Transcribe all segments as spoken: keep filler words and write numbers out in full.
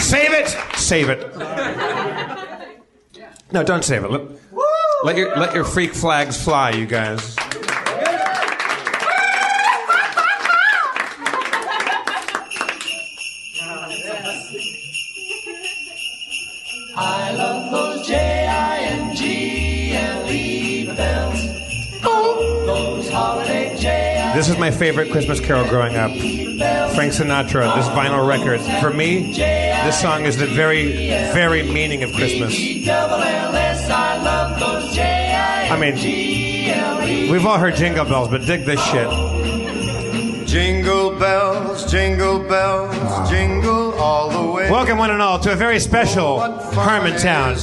Save it! Save it. No, don't save it. Let, let, your, let your freak flags fly, you guys. I love those J I N G L E bells. Oh, those holiday J I N G L E bells. This is my favorite Christmas carol growing up. Frank Sinatra, this vinyl record. For me, this song is the very, very meaning of Christmas. I mean, we've all heard Jingle Bells, but dig this shit. Jingle bells, jingle bells, jingle all the way. Welcome one and all to a very special Harmontown.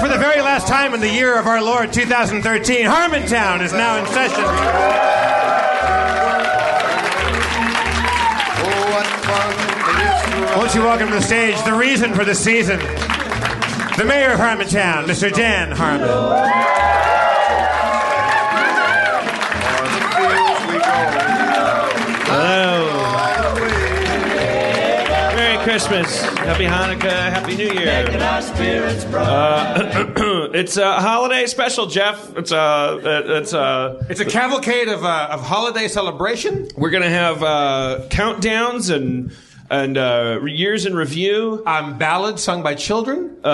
For the very last time in the year of our Lord, two thousand thirteen, Harmontown is now in session. Won't you welcome to the stage the reason for this season, the mayor of Harmontown, Mister Dan Harmon. Hello. Merry Christmas. Happy Hanukkah. Happy New Year. Uh, it's a holiday special, Jeff. It's a it's a it's a cavalcade of uh, of holiday celebration. We're gonna have uh, countdowns and. And uh, years in review. Um, ballads sung by children. Uh,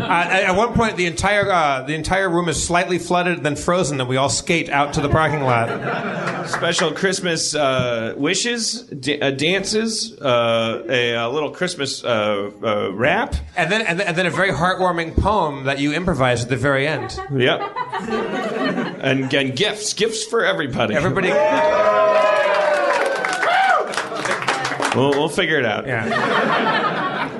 I, at one point, the entire uh, the entire room is slightly flooded, then frozen, and we all skate out to the parking lot. Special Christmas uh, wishes, d- uh, dances, uh, a, a little Christmas uh, uh, rap, and then and, th- and then a very heartwarming poem that you improvise at the very end. Yep. and, and gifts, gifts for everybody. Everybody. We'll, we'll figure it out. Yeah.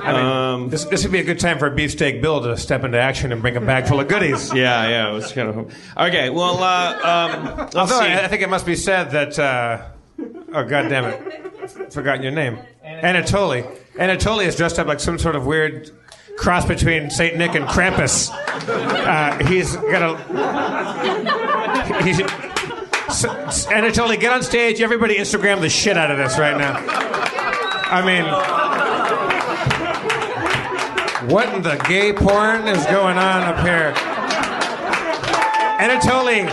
I mean, um, this, this would be a good time for a beefsteak Bill to step into action and bring a bag full of goodies. Yeah, yeah. It was kind of okay. Well, uh, um, although I, I think it must be said that. Uh, oh God damn it! I've forgotten your name, Anatoly. Anatoly is dressed up like some sort of weird cross between Saint Nick and Krampus. Uh, he's got a. He's, Anatoly, get on stage. Everybody, Instagram the shit out of this right now. I mean, what in the gay porn is going on up here? Anatoly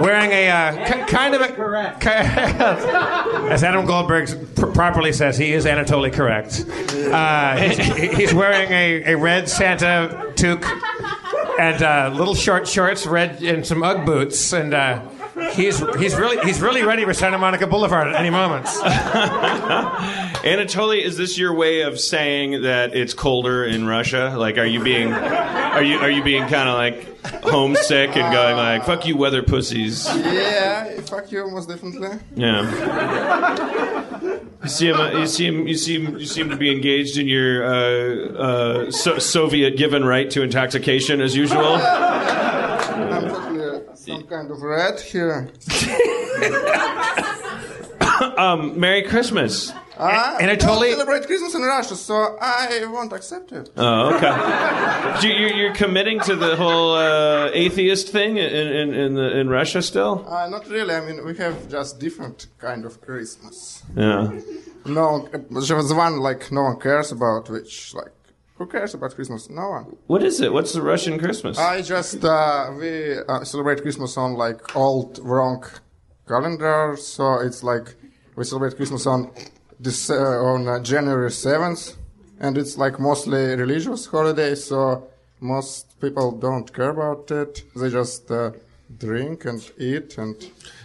wearing a uh, k- kind of a... Correct. K- as Adam Goldberg pr- properly says, he is Anatoly correct. Uh, he's, he's wearing a, a red Santa toque and uh, little short shorts, red and some Ugg boots, and... Uh, He's he's really he's really ready for Santa Monica Boulevard at any moment. Anatoly, is this your way of saying that it's colder in Russia? Like, are you being are you are you being kind of like homesick and going like, "Fuck you, weather pussies"? Yeah, fuck you, most definitely. Yeah. You seem you seem you seem you seem to be engaged in your uh, uh, so- Soviet given right to intoxication as usual. Some kind of rat here. um, Merry Christmas. Uh, Anatoly. I don't celebrate Christmas in Russia, so I won't accept it. Oh, okay. you, you're, you're committing to the whole uh, atheist thing in in in, the, in Russia still? Uh, not really. I mean, we have just different kind of Christmas. Yeah. No, there was one like no one cares about, which like. Who cares about Christmas? No one. What is it? What's the Russian Christmas? I just, uh, we uh, celebrate Christmas on like old, wrong calendar. So it's like we celebrate Christmas on this, uh, on uh, January seventh. And it's like mostly religious holiday. So most people don't care about it. They just uh, drink and eat and...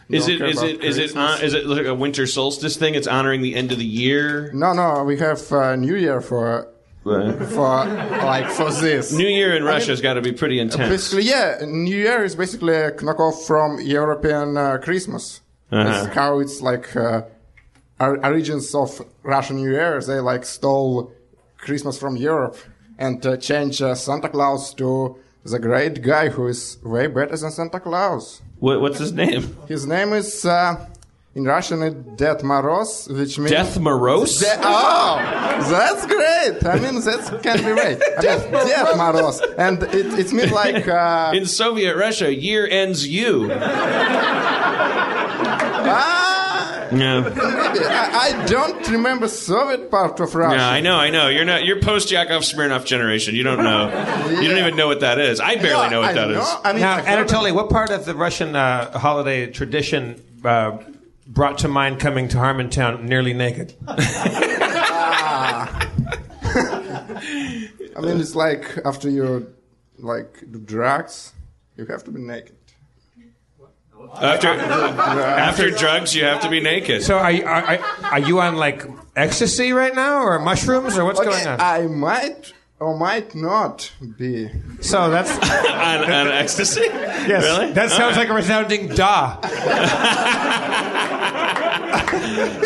Is it is it, is it is uh, it is it like a winter solstice thing? It's honoring the end of the year? No, no. We have uh, New Year for... Uh, for like for this New Year in Russia I mean, has got to be pretty intense. Basically, yeah, New Year is basically a knockoff from European uh, Christmas. Uh-huh. That's how it's like uh, origins of Russian New Year, they like stole Christmas from Europe and uh, changed uh, Santa Claus to the great guy who is way better than Santa Claus. What, what's his name? His name is, uh, in Russian, it's Ded Moroz, which means... Death Moroz? De- oh, that's great. I mean, that can be right. I mean, Ded Moroz. And it, it means like... Uh, in Soviet Russia, year ends you. Ah! No. I, I don't remember Soviet part of Russia. No, I know, I know. You're not. You're post-Yakov Smirnov generation. You don't know. Yeah. You don't even know what that is. I barely no, know what I that know. is. I mean, now, Anatoly, what part of the Russian uh, holiday tradition uh, brought to mind coming to Harmontown nearly naked? uh, I mean, it's like after you like do drugs, you have to be naked. After after drugs, you have to be naked. So are you, are, are you on, like, ecstasy right now or mushrooms or what's okay, going on? I might or might not be. So that's... on, on ecstasy? Yes. Really? That sounds right. Like a resounding da.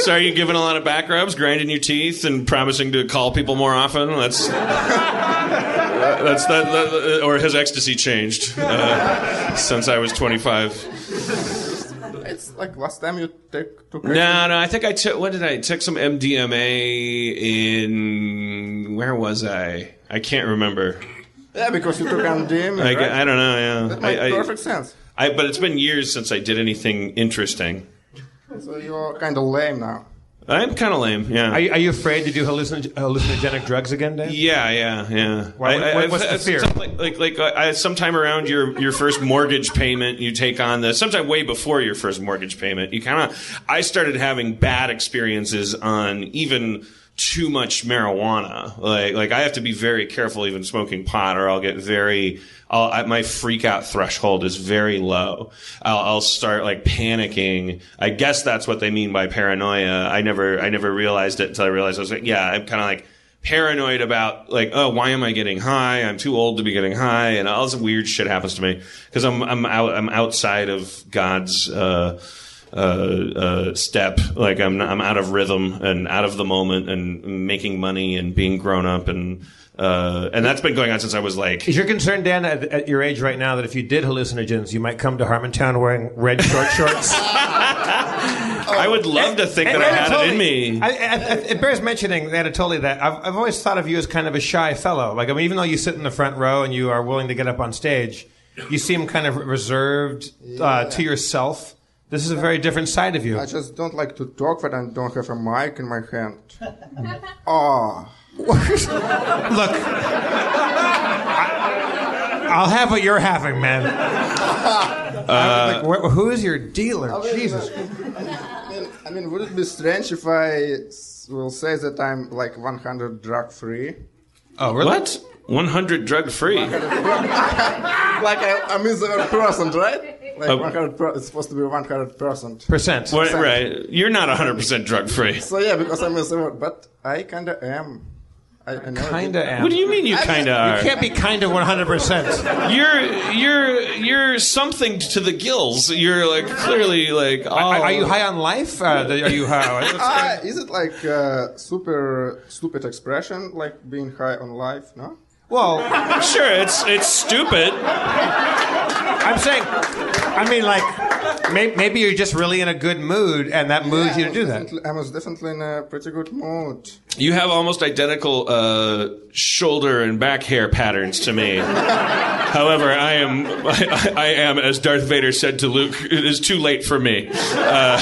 So are you giving a lot of back rubs, grinding your teeth, and promising to call people more often? That's... That's that, that, or has ecstasy changed uh, since I was twenty-five? It's like last time you took. took no, no. I think I took. What did I took some M D M A in? Where was I? I can't remember. Yeah, because you took M D M A. I, right? I don't know. Yeah, that makes I, perfect I, sense. I, but it's been years since I did anything interesting. So you're kind of lame now. I'm kind of lame, yeah. Are you, are you afraid to do hallucin- hallucinogenic drugs again, Dan? Yeah, yeah, yeah. Why, what, I, what's I, the fear? Like, like, like I, sometime around your, your first mortgage payment, you take on the... Sometime way before your first mortgage payment, you kind of... I started having bad experiences on even... too much marijuana. Like, like I have to be very careful even smoking pot or I'll get very, I'll, I, my freak out threshold is very low. I'll, I'll start like panicking. I guess that's what they mean by paranoia. I never, I never realized it until I realized I was like, yeah, I'm kind of like paranoid about like, oh, why am I getting high? I'm too old to be getting high. And all this weird shit happens to me because I'm, I'm out, I'm outside of God's, uh, Uh, uh, step. Like I'm, I'm out of rhythm and out of the moment and making money and being grown up. And, uh, and that's been going on since I was like. Is your concern, Dan, at, at your age right now that if you did hallucinogens, you might come to Harmontown wearing red short shorts? I would love to think and, that and I Anatoly, had it in me. I, I, I, it bears mentioning, Anatoly, that I've, I've always thought of you as kind of a shy fellow. Like, I mean, even though you sit in the front row and you are willing to get up on stage, you seem kind of reserved uh, yeah. to yourself. This is a very different side of you. I just don't like to talk, but I don't have a mic in my hand. Oh. Look. I, I'll have what you're having, man. Uh, like, wh- who is your dealer? I mean, Jesus. I mean, I mean, would it be strange if I will say that I'm like one hundred drug-free? Oh, really? What? one hundred drug-free? one hundred like a, a miserable person, right? Like uh, one hundred per- it's supposed to be one hundred percent. Percent. Well, right. You're not one hundred percent drug-free. So, yeah, because I'm a servant, but I kind of am. I, I kind of am. What do you mean you kind of are? You can't be kind of one hundred percent. You're you're you're something to the gills. You're, like, clearly, like... Oh. Are, are you high on life? Uh, are you high on uh, Is it, like, a super stupid expression, like being high on life, no? Well, sure, it's it's stupid. I'm saying, I mean, like, may, maybe you're just really in a good mood, and that moves yeah, you to do that. I was definitely in a pretty good mood. You have almost identical uh, shoulder and back hair patterns to me. However, I am, I, I am, as Darth Vader said to Luke, it is too late for me. Uh,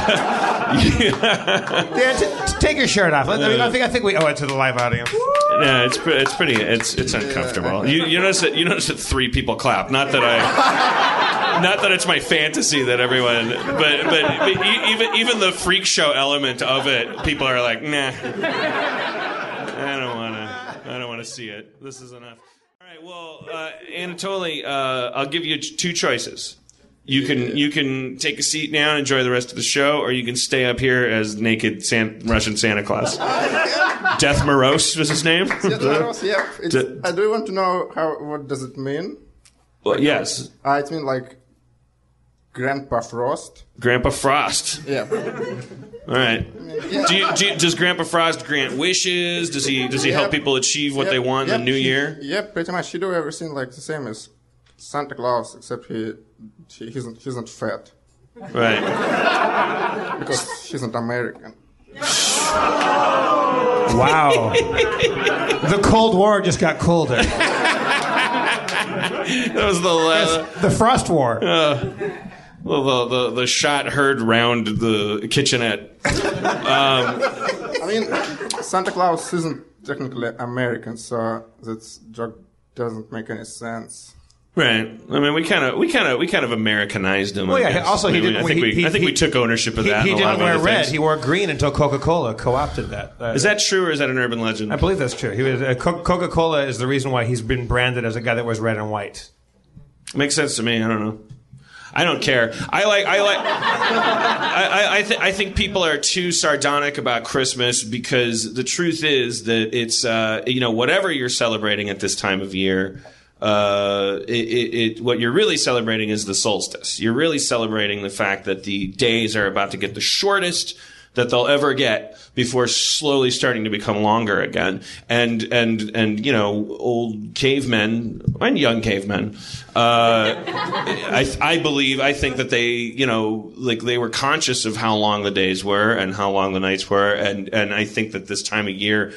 yeah. Dan, t- t- take your shirt off. I, mean, I think I think we owe it to the live audience. Yeah, it's it's pretty it's it's uncomfortable. You you notice that you notice that three people clap. Not that I, not that it's my fantasy that everyone. But but, but even even the freak show element of it, people are like, nah, I don't wanna I don't wanna see it. This is enough. All right, well, uh, Anatoly, uh, I'll give you two choices. You can you can take a seat now and enjoy the rest of the show, or you can stay up here as naked San- Russian Santa Claus. Ded Moroz was his name. Ded Moroz, yeah. It's, De- I do want to know how. What does it mean? Well, like, yes. Uh, it means like Grandpa Frost. Grandpa Frost. Yeah. All right. Yeah. Do you, do you, does Grandpa Frost grant wishes? Does he does he yep. help people achieve what yep. they want yep. in the new year? Yeah, pretty much. He do everything like the same as Santa Claus, except he, he he's not, he's not fat. Right. Because he's not American. Wow. The Cold War just got colder. That was the last. The Frost War. Uh, well, the, the, the shot heard round the kitchenette. Um, I mean, Santa Claus isn't technically American, so that joke doesn't make any sense. Right. I mean, we kind of, we kind of, we kind of Americanized him. Well, I yeah. Guess. Also, he I mean, didn't. I think, he, we, he, I think he, we took ownership of that. He, he didn't wear red. Things. He wore green until Coca-Cola co-opted that. Uh, is that true, or is that an urban legend? I believe that's true. He was uh, Co- Coca-Cola is the reason why he's been branded as a guy that wears red and white. Makes sense to me. I don't know. I don't care. I like. I like. I I, th- I think people are too sardonic about Christmas because the truth is that it's uh, you know whatever you're celebrating at this time of year. Uh, it, it, it, what you're really celebrating is the solstice. You're really celebrating the fact that the days are about to get the shortest that they'll ever get before slowly starting to become longer again. And, and, and, you know, old cavemen and young cavemen, uh, I, I believe, I think that they, you know, like they were conscious of how long the days were and how long the nights were. And, and I think that this time of year,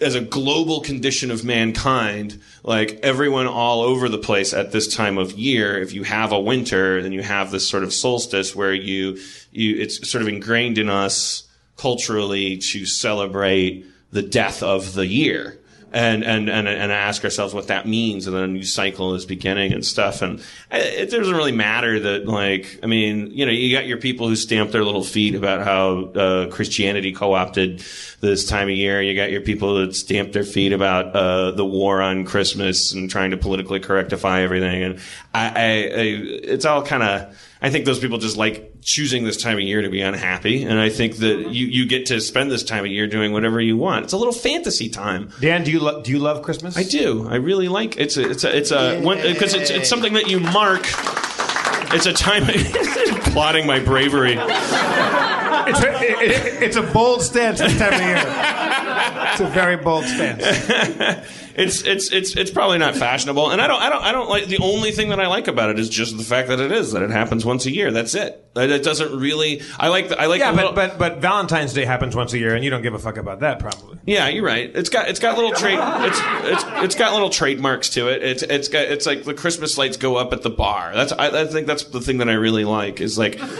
as a global condition of mankind, like everyone all over the place at this time of year, if you have a winter, then you have this sort of solstice where you, you, it's sort of ingrained in us culturally to celebrate the death of the year and, and, and, and ask ourselves what that means. And then a new cycle is beginning and stuff. And it doesn't really matter that, like, I mean, you know, you got your people who stamp their little feet about how, uh, Christianity co-opted this time of year. You got your people that stamp their feet about, uh, the war on Christmas and trying to politically correctify everything. And I, I, I it's all kind of, I think those people just like choosing this time of year to be unhappy. And I think that you, you get to spend this time of year doing whatever you want. It's a little fantasy time. Dan, do you lo- do you love Christmas? I do. I really like it. It's a, it's a, it's a, one, because it's, it's something that you mark. It's a time, plotting my bravery. It's a, it, it, it's a bold stance this time of year. It's a very bold stance. It's it's it's it's probably not fashionable, and I don't I don't I don't like. The only thing that I like about it is just the fact that it is that it happens once a year. That's it. It doesn't really. I like the, I like. Yeah, the but, but but Valentine's Day happens once a year, and you don't give a fuck about that, probably. Yeah, you're right. It's got it's got little trade. It's it's it's got little trademarks to it. It's it's got it's like the Christmas lights go up at the bar. That's I, I think that's the thing that I really like is like like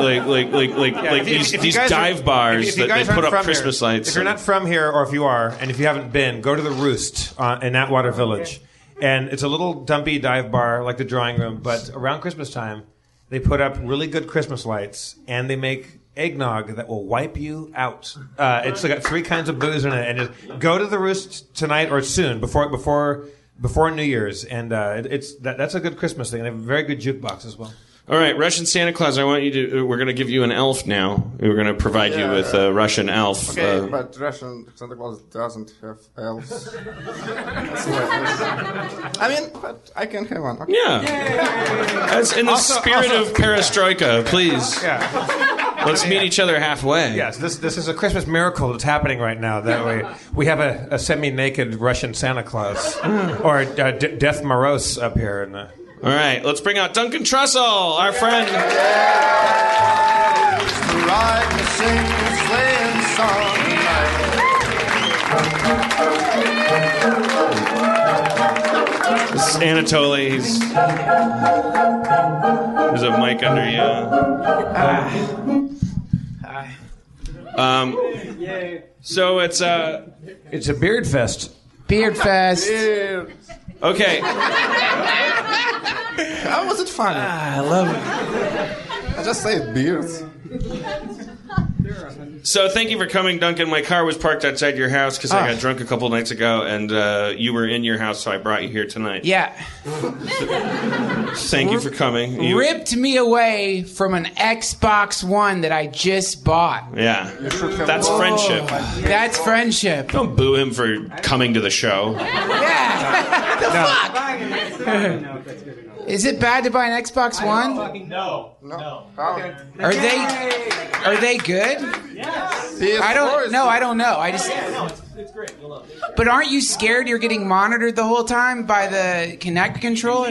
like like like like, yeah, like if, these if these dive are, bars if, if that they put up Christmas here, lights. If you're and, not from here, or if you are, and if you haven't been, go to the Roost. Uh, in Atwater Village, and it's a little dumpy dive bar like the Drawing Room, but around Christmas time they put up really good Christmas lights and they make eggnog that will wipe you out. Uh, it's got three kinds of booze in it, and just go to the Roost tonight or soon before before before New Year's, and uh, it, it's that, that's a good Christmas thing. And they have a very good jukebox as well. All right, Russian Santa Claus. I want you to. We're going to give you an elf now. We're going to provide yeah, you with a Russian elf. Okay, uh, but Russian Santa Claus doesn't have elves. I mean, but I can have one. Okay. Yeah. yeah. As in the also, spirit also, of Perestroika, yeah. please. Yeah. Let's meet yeah. each other halfway. Yes, this this is a Christmas miracle that's happening right now. That way, we have a, a semi-naked Russian Santa Claus or uh, D- Ded Moroz up here in the. All right, let's bring out Duncan Trussell, our friend. Yeah, to ride and sing and sleigh and song tonight. This is Anatoly. He's, there's a mic under you. Ah. Ah. Um, so it's a... It's a beard fest. Beard fest. Beard. Okay. How was it funny? Ah, I love it. I just say beards. So thank you for coming, Duncan. My car was parked outside your house because oh. I got drunk a couple nights ago, and uh, you were in your house, so I brought you here tonight. Yeah. Thank you for coming. You ripped me away from an Xbox One that I just bought. Yeah. That's friendship. That's friendship. Don't boo him for coming to the show. Yeah. The no. fuck? Is it bad to buy an Xbox One? Fucking no. No. no. Oh. Are they are they good? Yes. I don't know. I don't know. I just. Yeah, no, it's, it's great. You'll love it. But aren't you scared you're getting monitored the whole time by the Kinect controller?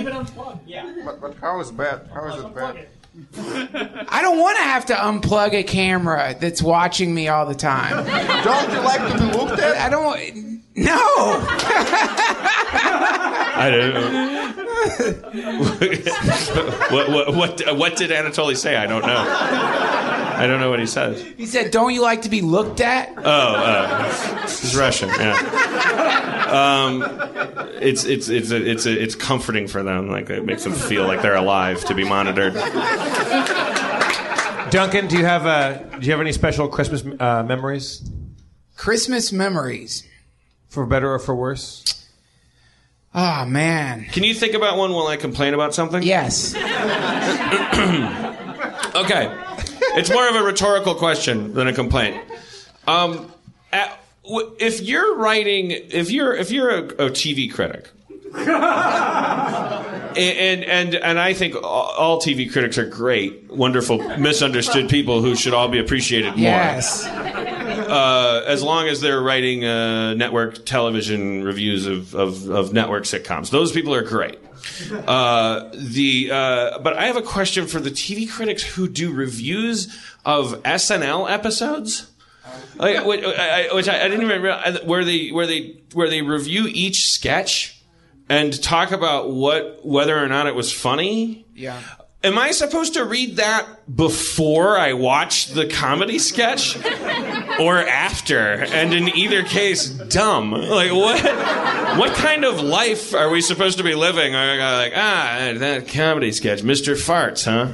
Yeah. But, but how is bad? How is it bad? I don't want to have to unplug a camera that's watching me all the time. Don't you like to be looked at? I don't. No. I don't know. what, what, what, what did Anatoly say? I don't know. I don't know what he said. He said, don't you like to be looked at? Oh, uh, he's Russian, yeah. Um, it's, it's, it's, a, it's, a, it's comforting for them. Like, it makes them feel like they're alive to be monitored. Duncan, do you have, uh, do you have any special Christmas uh, memories? Christmas memories. For better or for worse? Oh, man. Can you think about one while I complain about something? Yes. Okay. It's more of a rhetorical question than a complaint. Um, at, w- if you're writing, if you're if you're a, a T V critic, and, and and and I think all, all T V critics are great, wonderful, misunderstood people who should all be appreciated more. Yes. Uh, as long as they're writing uh, network television reviews of, of, of network sitcoms, those people are great. Uh, the uh, but I have a question for the T V critics who do reviews of S N L episodes, like, which, I, which I, I didn't even realize, where they where they where they review each sketch and talk about what whether or not it was funny. Yeah. Am I supposed to read that before I watch the comedy sketch or after? And in either case, dumb. Like, what What kind of life are we supposed to be living? Like, ah, that comedy sketch, Mister Farts, huh?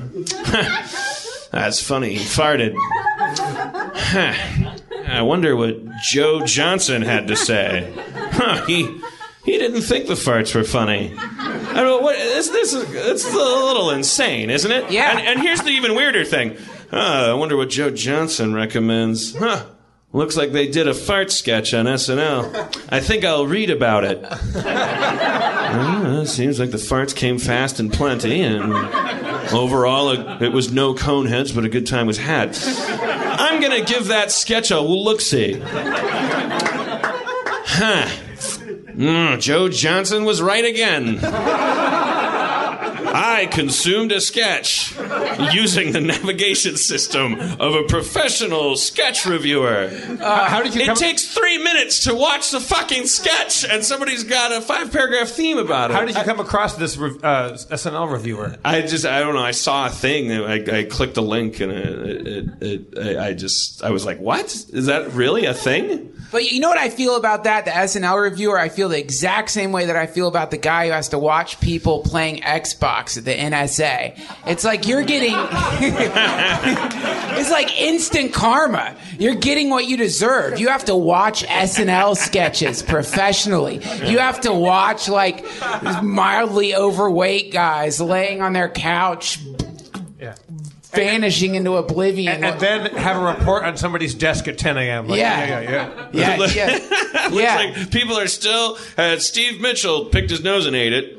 That's funny. He farted. Huh. I wonder what Joe Johnson had to say. Huh, he... He didn't think the farts were funny. I mean, what, this, this is it's a little insane, isn't it? Yeah. And, and here's the even weirder thing. Oh, I wonder what Joe Johnson recommends. Huh. Looks like they did a fart sketch on S N L. I think I'll read about it. Well, seems like the farts came fast and plenty, and overall it was no coneheads, but a good time was had. I'm going to give that sketch a look-see. Huh. Mm, Joe Johnson was right again. I consumed a sketch using the navigation system of a professional sketch reviewer. Uh, how did you? It come- takes three minutes to watch the fucking sketch, and somebody's got a five-paragraph theme about it. How did you come across this uh, S N L reviewer? I just, I don't know. I saw a thing. I, I clicked a link, and it, it, it, I just, I was like, what? Is that really a thing? But you know what I feel about that? The S N L reviewer, I feel the exact same way that I feel about the guy who has to watch people playing Xbox at the N S A. It's like you're getting... It's like instant karma. You're getting what you deserve. You have to watch S N L sketches professionally. You have to watch, like, mildly overweight guys laying on their couch... Yeah. Vanishing into oblivion. And, and then have a report on somebody's desk at ten a.m. Like, yeah. Yeah, yeah, yeah. Yeah, yeah. Looks yeah. like people are still... Uh, Steve Mitchell picked his nose and ate it.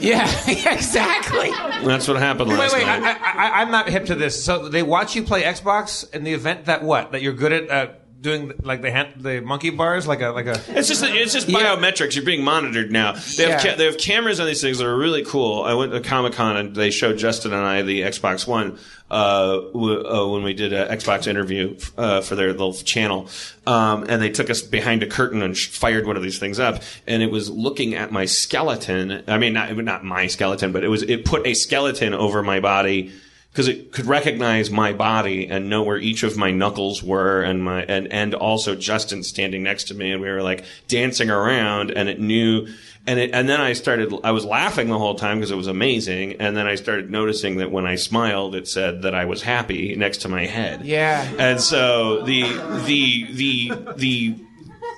Yeah, exactly. That's what happened last wait, wait, night. Wait, wait, I'm not hip to this. So they watch you play Xbox in the event that what? That you're good at... Uh, doing like the hand, the monkey bars, like a like a. It's just it's just biometrics. You're being monitored now. They have yeah. ca- they have cameras on these things that are really cool. I went to Comic-Con and they showed Justin and I the Xbox One uh, w- uh, when we did an Xbox interview uh, for their little channel, um, and they took us behind a curtain and sh- fired one of these things up, and it was looking at my skeleton. I mean, not not my skeleton, but it was it put a skeleton over my body. Because it could recognize my body and know where each of my knuckles were, and my and, and also Justin standing next to me, and we were like dancing around, and it knew, and it and then I started I was laughing the whole time because it was amazing, and then I started noticing that when I smiled, it said that I was happy next to my head. Yeah. And so the the the the.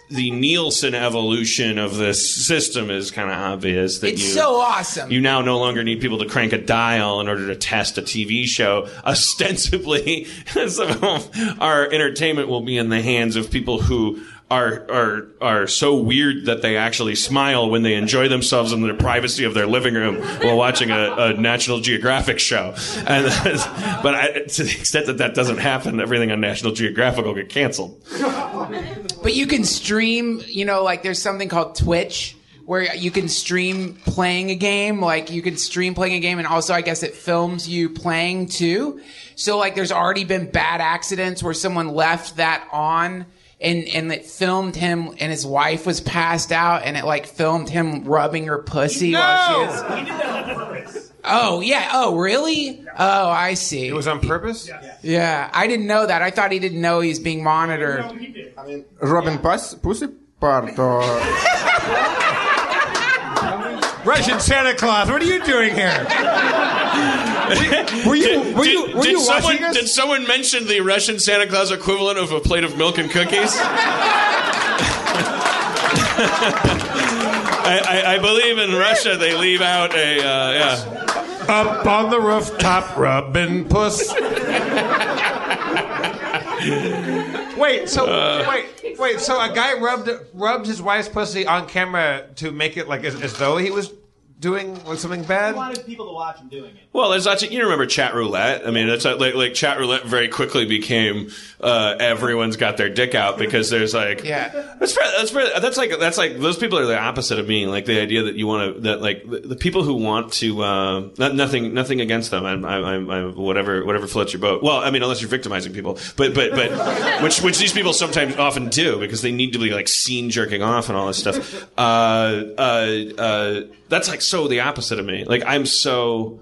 The Nielsen evolution of this system is kind of obvious. That it's you, so awesome. You now no longer need people to crank a dial in order to test a T V show. Ostensibly, our entertainment will be in the hands of people who are are are so weird that they actually smile when they enjoy themselves in the privacy of their living room while watching a, a National Geographic show. And but I, to the extent that that doesn't happen, everything on National Geographic will get canceled. But you can stream, you know, like there's something called Twitch where you can stream playing a game, like you can stream playing a game, and also I guess it films you playing too. So like there's already been bad accidents where someone left that on and and it filmed him, and his wife was passed out, and it like filmed him rubbing her pussy no! while she was... He did that on purpose. Oh, yeah. Oh, really? Oh, I see. It was on purpose? Yeah. Yeah. I didn't know that. I thought he didn't know he was being monitored. No, he did. I mean, rubbing yeah. pus- pussy part or... Russian Santa Claus, what are you doing here? Were you, were you, were you, were you watching someone, us? Did someone mention the Russian Santa Claus equivalent of a plate of milk and cookies? I, I, I believe in Russia they leave out a, uh, yeah. Up on the rooftop, rubbing puss. Wait, so uh, wait, wait. So a guy rubbed rubbed his wife's pussy on camera to make it like as, as though he was doing something bad. He wanted people to watch him doing it. Well, there's actually, you remember Chat Roulette? I mean, that's like like Chat Roulette very quickly became uh, everyone's got their dick out because there's like yeah. That's that's that's like that's like those people are the opposite of me. Like the idea that you want to that like the, the people who want to uh, not, nothing nothing against them. I'm I'm I'm whatever whatever floats your boat. Well, I mean, unless you're victimizing people, but but but which which these people sometimes often do because they need to be like seen jerking off and all this stuff. Uh uh uh. That's like so the opposite of me. Like I'm so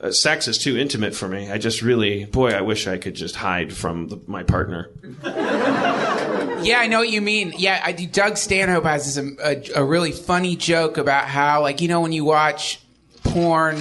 uh, sex is too intimate for me. I just really, boy, I wish I could just hide from the, my partner. Yeah, I know what you mean. Yeah, I, Doug Stanhope has this a, a really funny joke about how, like, you know, when you watch porn.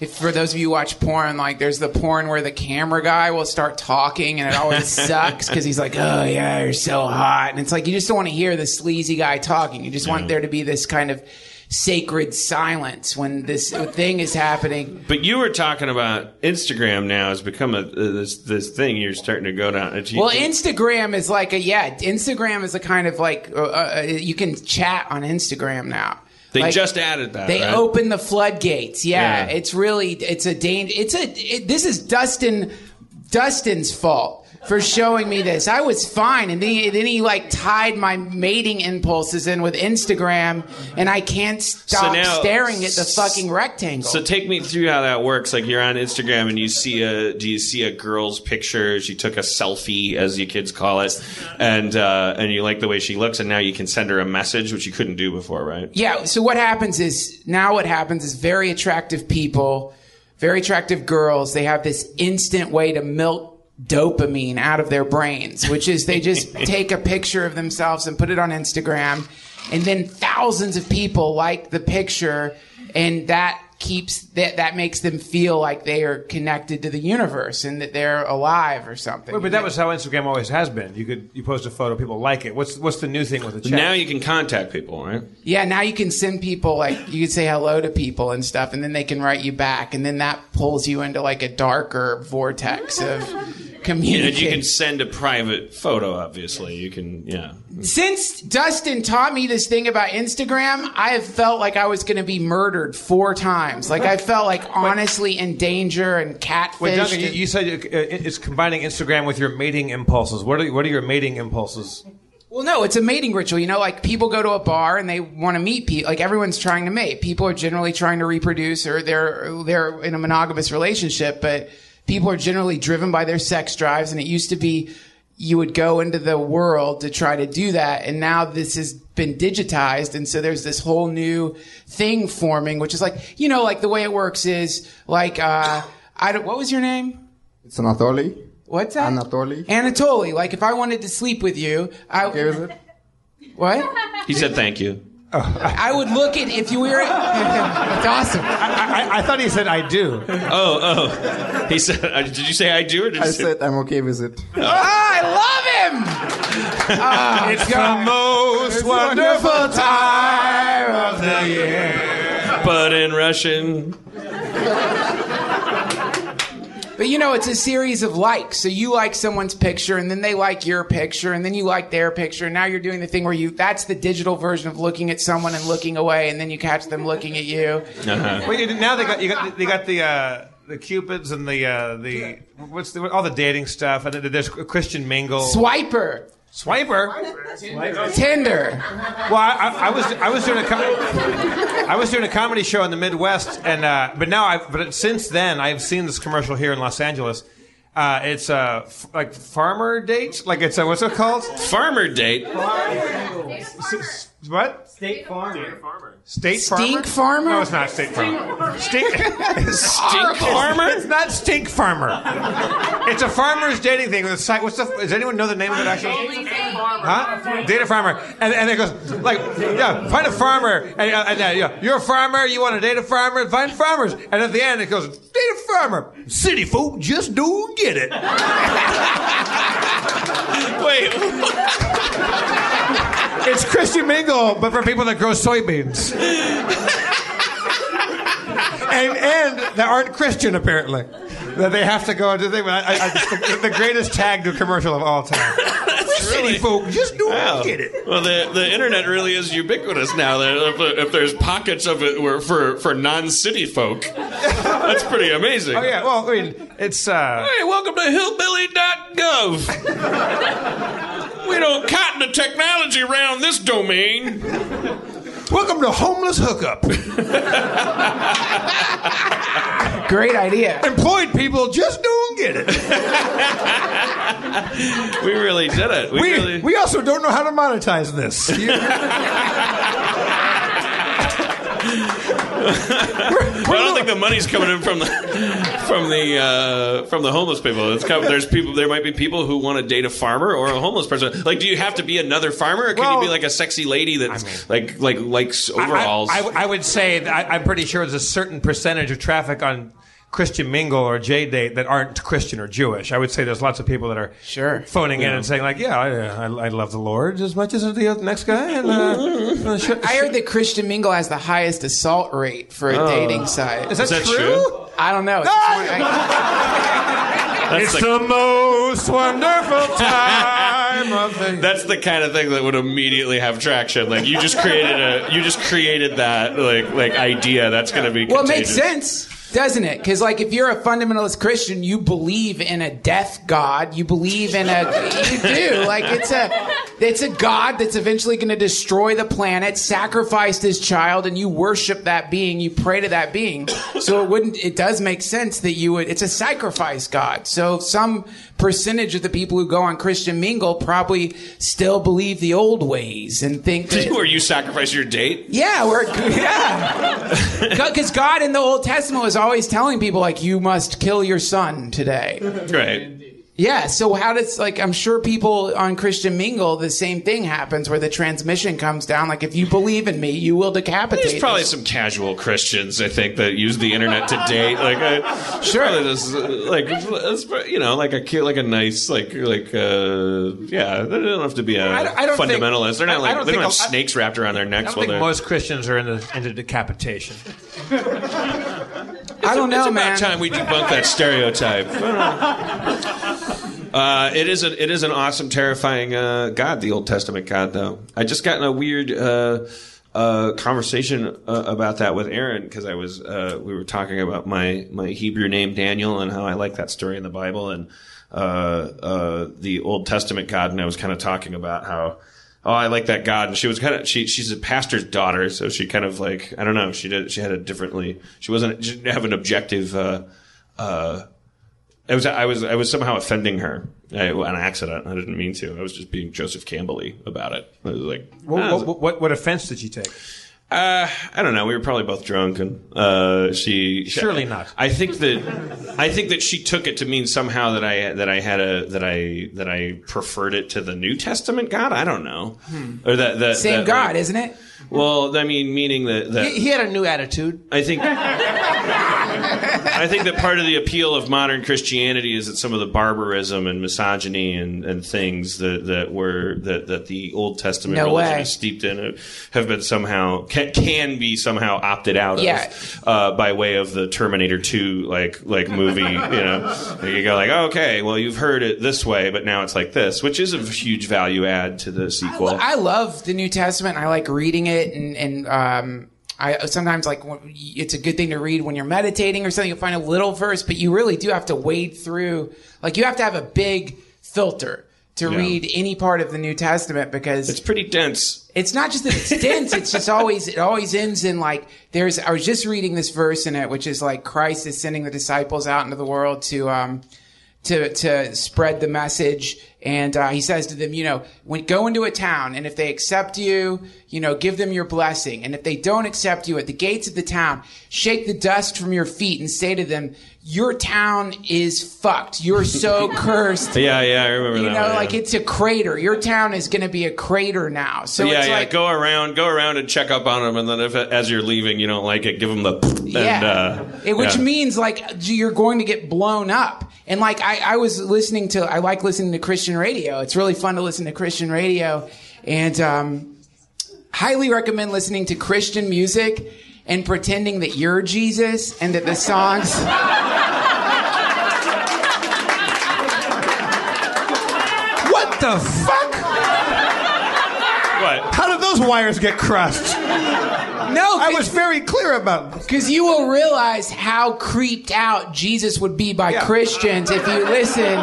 If for those of you who watch porn, like there's the porn where the camera guy will start talking and it always sucks because he's like, oh, yeah, you're so hot. And it's like you just don't want to hear the sleazy guy talking. You just yeah. want there to be this kind of sacred silence when this thing is happening. But you were talking about Instagram now has become a, this this thing you're starting to go down. Well, Instagram is like a, yeah, Instagram is a kind of like uh, you can chat on Instagram now. They like, just added that. They right? opened the floodgates. Yeah, yeah, it's really it's a danger. It's a it, this is Dustin Dustin's fault for showing me this. I was fine, and then he, then he like tied my mating impulses in with Instagram, and I can't stop so now, staring at the fucking rectangle. So take me through how that works. Like you're on Instagram, and you see a do you see a girl's picture? She took a selfie, as you kids call it, and uh, and you like the way she looks, and now you can send her a message, which you couldn't do before, right? Yeah. So what happens is now what happens is very attractive people, very attractive girls, they have this instant way to milk dopamine out of their brains, which is they just take a picture of themselves and put it on Instagram, and then thousands of people like the picture, and that keeps that that makes them feel like they are connected to the universe and that they're alive or something. Well, but that was how Instagram always has been. You could you post a photo, people like it. What's what's the new thing with the chat? Now you can contact people, right? Yeah, now you can send people like you can say hello to people and stuff, and then they can write you back, and then that pulls you into like a darker vortex of communication. You know, you can send a private photo, obviously. You can yeah. Since Dustin taught me this thing about Instagram, I have felt like I was going to be murdered four times. Like I felt like honestly in danger and catfished. Wait, Duncan, you, you said it's combining Instagram with your mating impulses. What are what are your mating impulses? Well, no, it's a mating ritual. You know, like people go to a bar and they want to meet people. Like everyone's trying to mate. People are generally trying to reproduce, or they're they're in a monogamous relationship. But people are generally driven by their sex drives, and it used to be you would go into the world to try to do that, and now this has been digitized, and so there's this whole new thing forming, which is like, you know, like the way it works is like uh I don't what was your name? It's Anatoly. What's that? Anatoly. Anatoly. Like if I wanted to sleep with you, I okay with it? What? He said thank you. Oh. I would look at if you were. That's awesome. I, I, I thought he said I do. Oh, oh. He said, uh, did you say I do or did I you say? I said I'm okay with it. Oh, oh I love him. Oh, it's God. The most it's wonderful, wonderful time of the year. But in Russian. But, you know, it's a series of likes. So you like someone's picture, and then they like your picture, and then you like their picture, and now you're doing the thing where you, that's the digital version of looking at someone and looking away, and then you catch them looking at you. Uh-huh. Well, now they got, you got, they got the... Uh... The Cupids and the uh, the what's the, all the dating stuff, and there's Christian Mingle. Swiper, Swiper, Swiper. Tinder. Tinder. Well, I, I was I was doing a com- I was doing a comedy show in the Midwest, and uh, but now I but since then I've seen this commercial here in Los Angeles. Uh, it's uh, f- like farmer dates, like it's uh, what's it called? Farmer date. Farmer. S- what? State farmer. State farmer. Stink farmer? No, it's not state farmer. Stink. Stink farmer? It's not stink farmer. It's a farmer's dating thing. What's the? Does anyone know the name of it actually? Huh? Date a farmer. And and it goes like, yeah, find a farmer. And, uh, and uh, yeah, you're a farmer. You want to date a farmer? Find farmers. And at the end it goes, date a farmer. City folk just don't get it. Wait. It's Christian Mingle, but for people that grow soybeans. and and that aren't Christian, apparently. That they have to go into the, I, I, the greatest tag to a commercial of all time. That's really, city folk just don't wow. get it. Well, the, the internet really is ubiquitous now. If there's pockets of it were for, for non-city folk, that's pretty amazing. Oh, yeah. Well, I mean, it's... Uh... Hey, welcome to hillbilly dot gov. We don't cotton to technology around this domain. Welcome to Homeless Hookup. Great idea. Employed people just don't get it. We really did it. We, we, really... we also don't know how to monetize this. I don't think the money's coming in from the from the uh, from the homeless people. It's kind of, there's people. There might be people who want to date a farmer or a homeless person. Like, do you have to be another farmer, or can well, you be like a sexy lady that's I mean, like like likes overalls? I, I, I would say that I, I'm pretty sure there's a certain percentage of traffic on Christian Mingle or J Date that aren't Christian or Jewish. I would say there's lots of people that are sure. phoning yeah. in and saying like, yeah, I, I, I love the Lord as much as the next guy. And, uh, sh- I heard that Christian Mingle has the highest assault rate for a uh, dating site. Is that, is that true? true? I don't know. It's, ah! I, it's the, the most wonderful time. That's the kind of thing that would immediately have traction. Like, you just created a, you just created that like like idea that's going to be contagious. Well, it makes sense. Doesn't it? Because, like, if you're a fundamentalist Christian, you believe in a death god. You believe in a... You do. Like, it's a it's a god that's eventually going to destroy the planet, sacrificed his child, and you worship that being. You pray to that being. So it wouldn't... It does make sense that you would... It's a sacrifice god. So some percentage of the people who go on Christian Mingle probably still believe the old ways and think that... Where you sacrifice your date? Yeah. Or, yeah. Because God in the Old Testament was always telling people, like, you must kill your son today. Right. Yeah, so how does, like, I'm sure people on Christian Mingle, the same thing happens where the transmission comes down. Like, if you believe in me, you will decapitate. There's probably this. Some casual Christians, I think, that use the internet to date. Like, I, sure, this, like, you know, like a like a nice, like, like, uh, yeah, they don't have to be a I don't, I don't fundamentalist. Think, they're not like they don't have snakes wrapped around their necks. I don't while think most Christians are into, into decapitation. I don't know, it's man. It's about time we debunk that stereotype. Uh, it is a, it is an awesome, terrifying uh, God, the Old Testament God, though. I just got in a weird uh, uh, conversation uh, about that with Aaron because I was uh, we were talking about my, my Hebrew name Daniel and how I like that story in the Bible and uh, uh, the Old Testament God, and I was kind of talking about how. Oh, I like that God. And she was kind of, she, she's a pastor's daughter. So she kind of like, I don't know. She did, she had a differently, she wasn't, she didn't have an objective, uh, uh, I was, I was, I was somehow offending her. I, an accident. I didn't mean to. I was just being Joseph Campbell-y about it. I was like, what, ah, what, what, what offense did she take? Uh, I don't know. We were probably both drunk, and uh, she surely she, not. I think that I think that she took it to mean somehow that I that I had a that I that I preferred it to the New Testament God. I don't know, hmm. or that the same that, God, like, isn't it? Well, I mean, meaning that, that he, he had a new attitude. I think. I think that part of the appeal of modern Christianity is that some of the barbarism and misogyny and, and things that, that were that, that the Old Testament no religion way. is steeped in have been somehow can, can be somehow opted out yeah. of uh, by way of the Terminator two like like movie. You know, you go like, oh, okay, well you've heard it this way, but now it's like this, which is a huge value add to the sequel. I, I love the New Testament. I like reading it and and. Um, I sometimes like it's a good thing to read when you're meditating or something. You'll find a little verse, but you really do have to wade through. Like you have to have a big filter to yeah. read any part of the New Testament because it's pretty dense. It's not just that it's dense. It's just always it always ends in like there's. I was just reading this verse in it, which is like Christ is sending the disciples out into the world to um to to spread the message. And uh, he says to them, you know, when go into a town, and if they accept you, you know, give them your blessing. And if they don't accept you at the gates of the town, shake the dust from your feet and say to them, your town is fucked. You're so cursed. Yeah, yeah, I remember you that. You know, one, like yeah. it's a crater. Your town is going to be a crater now. So yeah, it's yeah. like go around, go around and check up on them, and then if as you're leaving you don't like it, give them the. And, yeah, uh, it, which yeah. means like you're going to get blown up. And like I, I was listening to, I like listening to Christian radio. It's really fun to listen to Christian radio, and um, highly recommend listening to Christian music and pretending that you're Jesus and that the songs what the fuck? What? How did those wires get crushed? No, I was very clear about this. Because you will realize how creeped out Jesus would be by yeah. Christians if you listen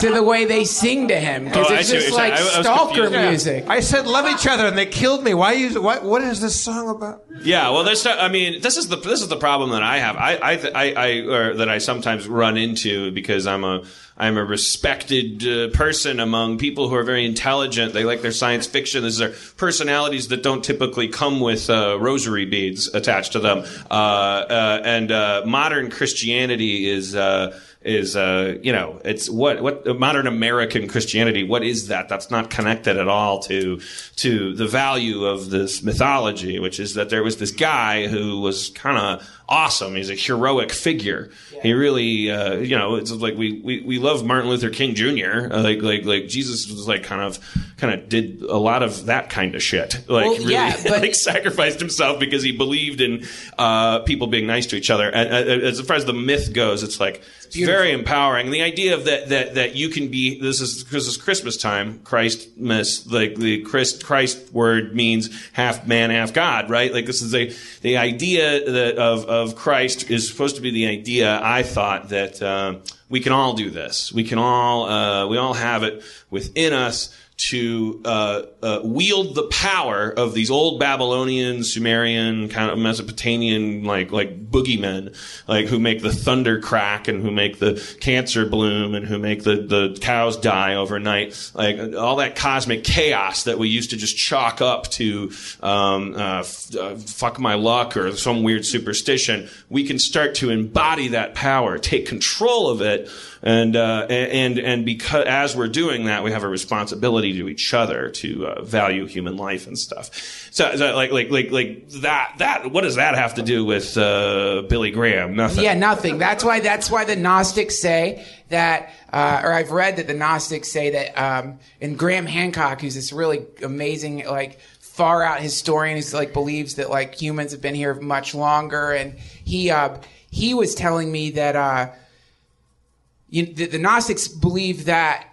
to the way they sing to him. Because oh, it's just like I, I stalker music. Yeah. I said, love each other, and they killed me. Why use? What, what is this song about? Yeah, well, there's. I mean, this is the this is the problem that I have. I I I, I or that I sometimes run into because I'm a. I'm a respected uh, person among people who are very intelligent. They like their science fiction. These are personalities that don't typically come with uh, rosary beads attached to them. Uh, uh, and uh, modern Christianity is... Uh, Is uh you know it's what what modern American Christianity, what is that? That's not connected at all to to the value of this mythology, which is that there was this guy who was kind of awesome. He's a heroic figure. Yeah. He really uh you know it's like we we we love Martin Luther King Junior Uh, like like like Jesus was like kind of kind of did a lot of that kind of shit. Like well, really yeah, but- like sacrificed himself because he believed in uh people being nice to each other. And uh, as far as the myth goes, it's like it's very empowering. The idea of that that that you can be this is because it's Christmas time. Christmas, like the Christ Christ word means half man, half God, right? Like this is a the idea that of of Christ is supposed to be the idea. I thought that uh, we can all do this. We can all uh, we all have it within us to uh, uh, wield the power of these old Babylonian, Sumerian, kind of Mesopotamian, like like boogeymen, like who make the thunder crack and who make the cancer bloom and who make the, the cows die overnight, like all that cosmic chaos that we used to just chalk up to um, uh, f- uh, fuck my luck or some weird superstition. We can start to embody that power, take control of it, and uh, and and because as we're doing that, we have a responsibility to each other to uh, value human life and stuff. So, so like, like, like, like that. That. What does that have to do with uh, Billy Graham? Nothing. Yeah, nothing. That's why. That's why the Gnostics say that, uh, or I've read that the Gnostics say that. Um, and Graham Hancock, who's this really amazing, like, far out historian, who's like believes that like humans have been here much longer, and he uh, he was telling me that uh, you, the, the Gnostics believe that.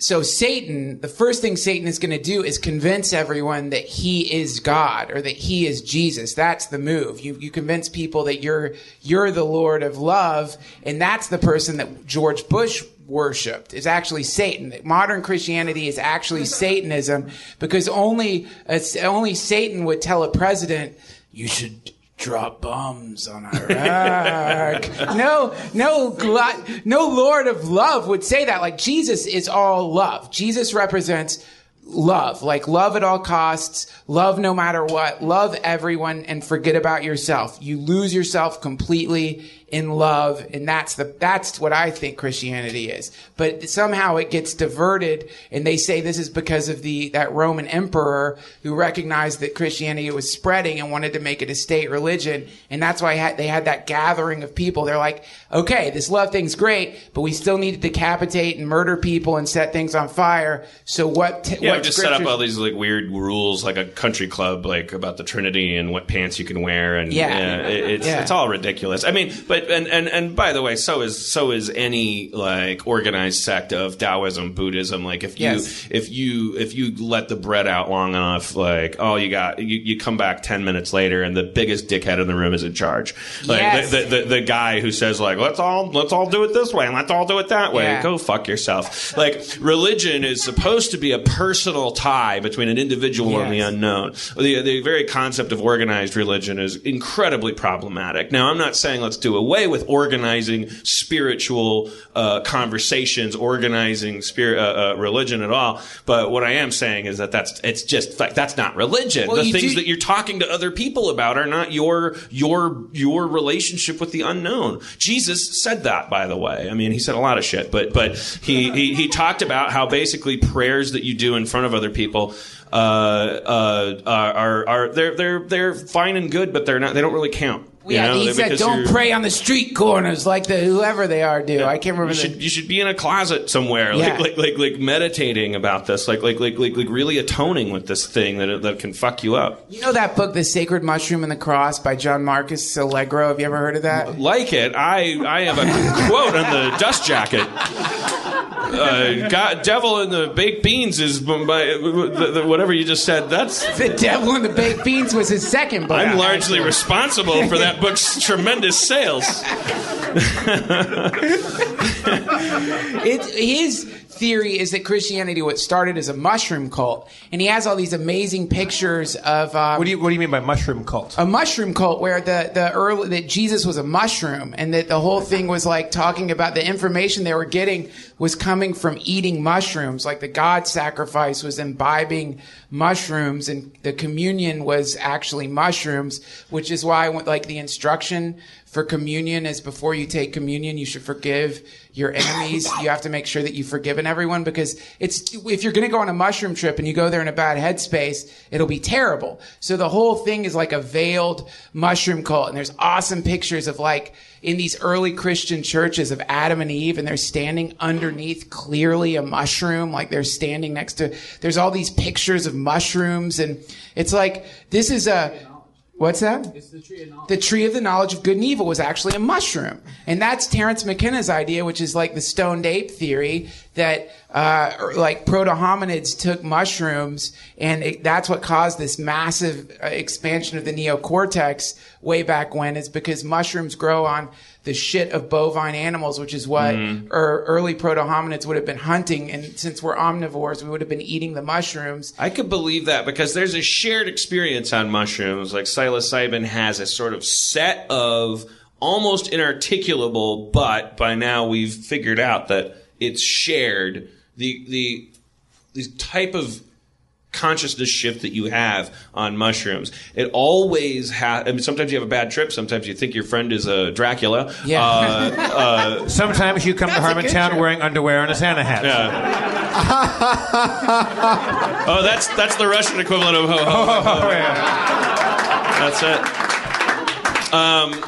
So Satan, the first thing Satan is going to do is convince everyone that he is God or that he is Jesus. That's the move. You you convince people that you're you're the Lord of love, and that's the person that George Bush worshipped. It's actually Satan. Modern Christianity is actually Satanism because only uh, only Satan would tell a president, you should drop bombs on Iraq. no, no, no Lord of love would say that. Like Jesus is all love. Jesus represents love, like love at all costs, love no matter what, love everyone and forget about yourself. You lose yourself completely in love, and that's the that's what I think Christianity is. But somehow it gets diverted, and they say this is because of the that Roman emperor who recognized that Christianity was spreading and wanted to make it a state religion, and that's why had, they had that gathering of people. They're like, okay, this love thing's great, but we still need to decapitate and murder people and set things on fire. So what? T- yeah, what just set up all these like weird rules, like a country club, like about the Trinity and what pants you can wear, and yeah, uh, it, it's yeah. it's all ridiculous. I mean, but. But, and, and, and by the way, so is so is any like organized sect of Taoism, Buddhism. Like if you yes. if you if you let the bread out long enough, like oh you got you, you come back ten minutes later and the biggest dickhead in the room is in charge. Like yes. the, the, the the guy who says like let's all let's all do it this way and let's all do it that way. Yeah. Go fuck yourself. Like religion is supposed to be a personal tie between an individual yes. and the unknown. The the very concept of organized religion is incredibly problematic. Now I'm not saying let's do a way with organizing spiritual uh, conversations, organizing spirit, uh, uh, religion at all. But what I am saying is that that's it's just like, that's not religion. Well, the things do- that you're talking to other people about are not your your your relationship with the unknown. Jesus said that, by the way. I mean, he said a lot of shit, but but he he, he talked about how basically prayers that you do in front of other people. Uh, uh, are, are, are they're they're they're fine and good, but they're not. They don't really count. Yeah, know? He said, "Don't pray on the street corners like the whoever they are do." Yeah, I can't remember. You should, you should be in a closet somewhere, yeah. like, like like like meditating about this, like like like like like really atoning with this thing that that can fuck you up. You know that book, "The Sacred Mushroom and the Cross" by John Marcus Allegro. Have you ever heard of that? Like it, I I have a quote on the dust jacket. Uh, God, devil in the baked beans is by, the, the, whatever you just said. That's the devil in the baked beans was his second book. I'm largely responsible for that book's tremendous sales. it, his theory is that Christianity what started as a mushroom cult, and he has all these amazing pictures of. Um, what do you What do you mean by mushroom cult? A mushroom cult where the the early that Jesus was a mushroom, and that the whole thing was like talking about the information they were getting was coming from eating mushrooms. Like the God sacrifice was imbibing mushrooms, and the communion was actually mushrooms, which is why I went like the instruction. For communion is before you take communion, you should forgive your enemies. You have to make sure that you've forgiven everyone because it's, if you're going to go on a mushroom trip and you go there in a bad headspace, it'll be terrible. So the whole thing is like a veiled mushroom cult. And there's awesome pictures of like, in these early Christian churches of Adam and Eve, and they're standing underneath clearly a mushroom, like they're standing next to, there's all these pictures of mushrooms. And it's like, this is a, What's that? It's the tree of knowledge. The tree of the knowledge of good and evil was actually a mushroom. And that's Terence McKenna's idea, which is like the stoned ape theory that, uh, like proto-hominids took mushrooms and it, that's what caused this massive uh, expansion of the neocortex way back when is because mushrooms grow on the shit of bovine animals, which is what mm-hmm. er, early proto-hominids would have been hunting. And since we're omnivores, we would have been eating the mushrooms. I could believe that because there's a shared experience on mushrooms. Like psilocybin has a sort of set of almost inarticulable, but by now we've figured out that it's shared. The, the, the type of consciousness shift that you have on mushrooms. It always has. I mean, sometimes you have a bad trip. Sometimes you think your friend is a Dracula. Yeah. Uh, uh, sometimes you come to Harmontown wearing underwear and a Santa hat. Yeah. oh, that's that's the Russian equivalent of ho ho. ho, ho. Oh, yeah. That's it. Um,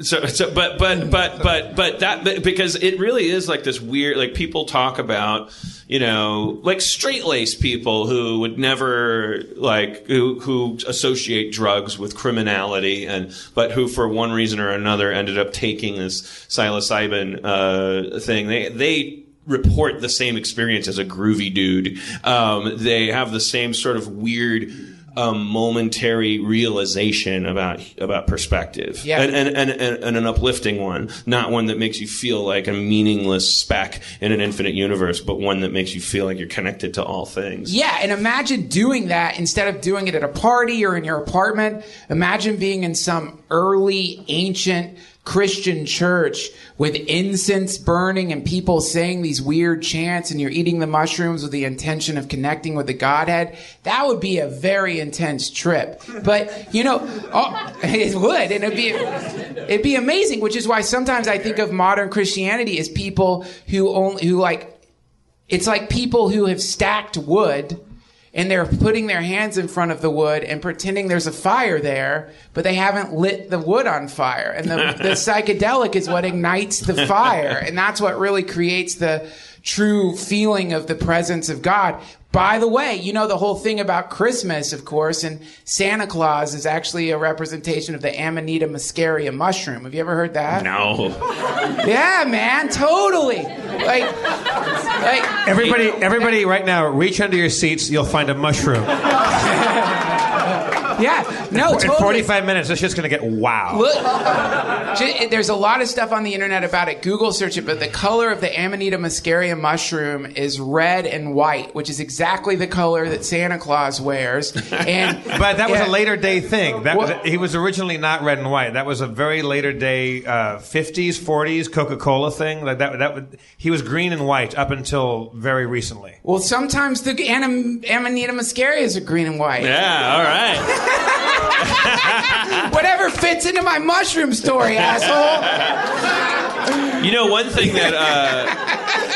So, so, but, but, but, but, but that, but, because it really is like this weird, like people talk about, you know, like straight-laced people who would never, like, who, who associate drugs with criminality and, but who for one reason or another ended up taking this psilocybin, uh, thing. They, they, report the same experience as a groovy dude. Um, they have the same sort of weird, a momentary realization about about perspective, yeah. and, and, and, and, and an uplifting one, not one that makes you feel like a meaningless speck in an infinite universe, but one that makes you feel like you're connected to all things. Yeah, and imagine doing that instead of doing it at a party or in your apartment. Imagine being in some early, ancient Christian church with incense burning and people saying these weird chants and you're eating the mushrooms with the intention of connecting with the Godhead, that would be a very intense trip. But, you know, oh, it would, and it'd be, it'd be amazing, which is why sometimes I think of modern Christianity as people who only, who like, it's like people who have stacked wood and they're putting their hands in front of the wood and pretending there's a fire there, but they haven't lit the wood on fire. And the, the psychedelic is what ignites the fire. And that's what really creates the true feeling of the presence of God. By the way, you know the whole thing about Christmas, of course, and Santa Claus is actually a representation of the Amanita Muscaria mushroom. Have you ever heard that? No. Yeah, man, totally. Like, like everybody, everybody, right now, reach under your seats. You'll find a mushroom. Yeah, no, totally. In forty-five minutes, it's just going to get wow. Look, there's a lot of stuff on the internet about it. Google search it, but the color of the Amanita muscaria mushroom is red and white, which is exactly the color that Santa Claus wears. And but that was yeah. a later day thing. That well, was, he was originally not red and white. That was a very later day uh, fifties, forties Coca-Cola thing. Like that, that would, he was green and white up until very recently. Well, sometimes the Am- Amanita muscarias are green and white. Yeah, all right. Whatever fits into my mushroom story, asshole. You know, one thing that uh,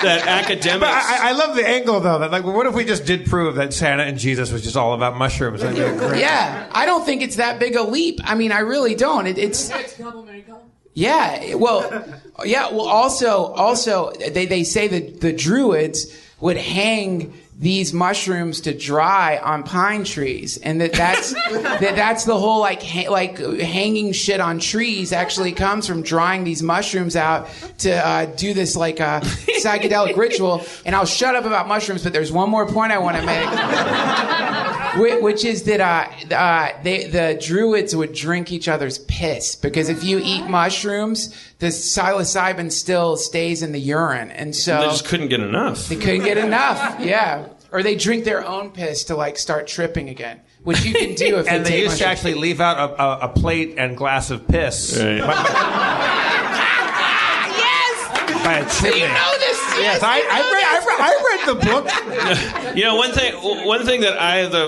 that academics... But I, I love the angle, though. That like, what if we just did prove that Santa and Jesus was just all about mushrooms? That'd be great. Yeah, I don't think it's that big a leap. I mean, I really don't. It, it's... Yeah, well, yeah. Well, also, also, they they say that the Druids would hang these mushrooms to dry on pine trees, and that that's that that's the whole like ha- like hanging shit on trees actually comes from drying these mushrooms out to uh, do this like uh, psychedelic ritual. And I'll shut up about mushrooms, but there's one more point I want to make, which is that uh, uh, they, the Druids would drink each other's piss, because if you eat mushrooms, the psilocybin still stays in the urine, and so they just couldn't get enough. They couldn't get enough, yeah. Or they drink their own piss to like start tripping again, which you can do if. And they used to actually leave out a, a, a plate and glass of piss. Right. By, by, yes. By a chimney. You know this. Yes, yes I, I, read, I, read, I read the book. You know, one thing. One thing that I the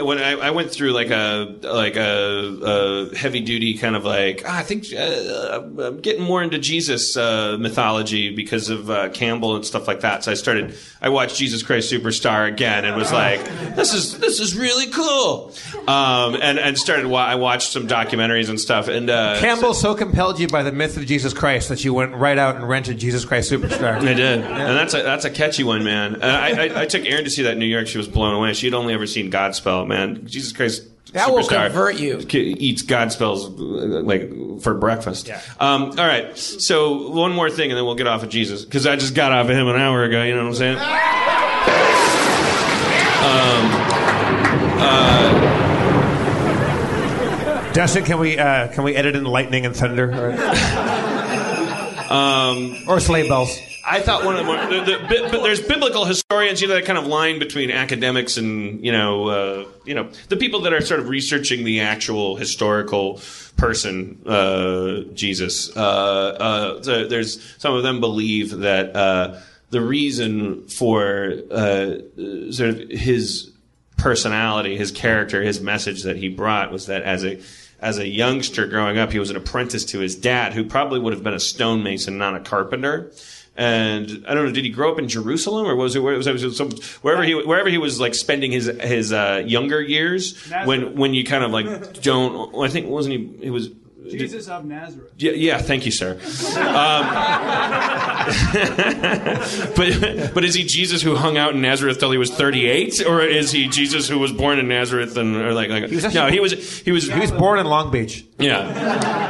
uh, when I, I went through like a like a, a heavy duty kind of like oh, I think uh, I'm getting more into Jesus uh, mythology because of uh, Campbell and stuff like that. So I started. I watched Jesus Christ Superstar again and was like, this is this is really cool. Um, and and started. I watched some documentaries and stuff. And uh, Campbell so, so compelled you by the myth of Jesus Christ that you went right out and rented Jesus Christ Superstar. I did. Yeah. And that's a that's a catchy one, man. Uh, I, I I took Aaron to see that in New York. She was blown away. She'd only ever seen Godspell, man. Jesus Christ that Superstar will convert you. Eats Godspells like for breakfast. Yeah. Um, all right. So one more thing, and then we'll get off of Jesus, because I just got off of him an hour ago. You know what I'm saying? Um. Uh. Dustin, can we uh, can we edit in lightning and thunder? Right. um. Or sleigh bells. I thought one of the more, the, the, bi, but there's biblical historians, you know, that kind of line between academics and, you know, uh, you know, the people that are sort of researching the actual historical person, uh, Jesus. Uh, uh, so there's some of them believe that uh, the reason for uh, sort of his personality, his character, his message that he brought was that as a As a youngster growing up, he was an apprentice to his dad, who probably would have been a stonemason, not a carpenter. And I don't know, did he grow up in Jerusalem, or was it, where, was it some, wherever he wherever he was like spending his his uh, younger years? Nazareth. When when you kind of like don't, I think wasn't he? It was Jesus of Nazareth. Yeah, yeah, thank you, sir. Um, but but is he Jesus who hung out in Nazareth till he was thirty-eight, or is he Jesus who was born in Nazareth and or like like he was no he was he was he was born in Long Beach. Yeah,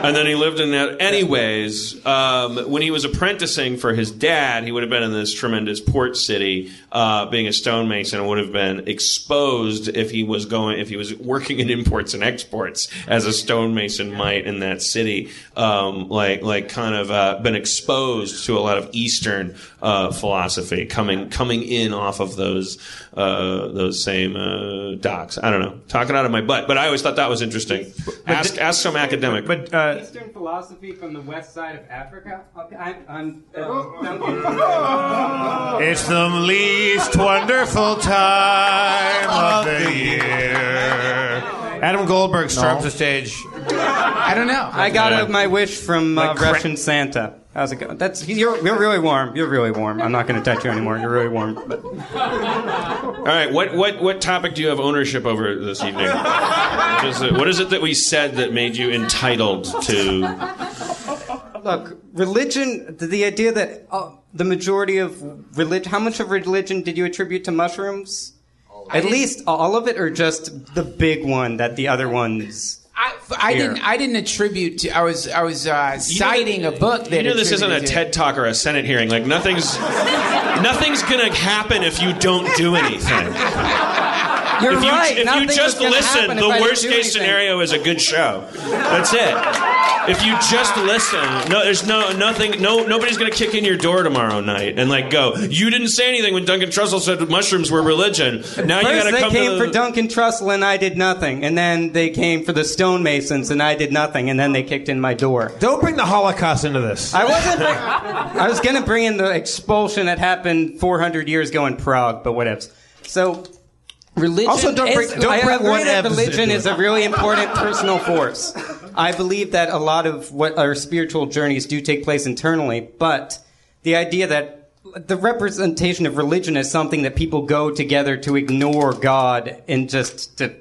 and then he lived in that. Anyways, um, when he was apprenticing for his dad, he would have been in this tremendous port city, uh, being a stonemason, and would have been exposed if he was going if he was working in imports and exports as a stonemason might in that city, um, like like kind of uh, been exposed to a lot of Eastern uh, philosophy coming coming in off of those uh, those same uh, docs. I don't know, talking out of my butt, but I always thought that was interesting. But ask th- ask some academic. But uh, Eastern philosophy from the west side of Africa. Okay, I'm, I'm, um, it's the least wonderful time of the year. Adam Goldberg storms no. the stage. I don't know. I got a, my wish from uh, like cra- Russian Santa. How's it going? That's you're, you're really warm. You're really warm. I'm not going to touch you anymore. You're really warm. But. All right. What what what topic do you have ownership over this evening? Just, uh, what is it that we said that made you entitled to? Look, religion. The idea that uh, the majority of religion. How much of religion did you attribute to mushrooms? At least all of it, or just the big one that the other ones. I, I didn't. I didn't attribute to. I was. I was uh, citing a book. That you know, this isn't a TED Talk or a Senate hearing. Like nothing's. nothing's gonna happen if you don't do anything. You're if you, right. If Nothing you just listen, the worst case scenario is a good show. That's it. If you just listen, no, there's no nothing. No, nobody's gonna kick in your door tomorrow night and like go. You didn't say anything when Duncan Trussell said mushrooms were religion. Now First you gotta they come came to the... for Duncan Trussell and I did nothing, and then they came for the stonemasons and I did nothing, and then they kicked in my door. Don't bring the Holocaust into this. I wasn't. Bring... I was gonna bring in the expulsion that happened four hundred years ago in Prague, but whatever. So. Religion also, don't is, break, don't break one that religion is a really important personal force. I believe that a lot of what our spiritual journeys do take place internally, but the idea that the representation of religion is something that people go together to ignore God and just to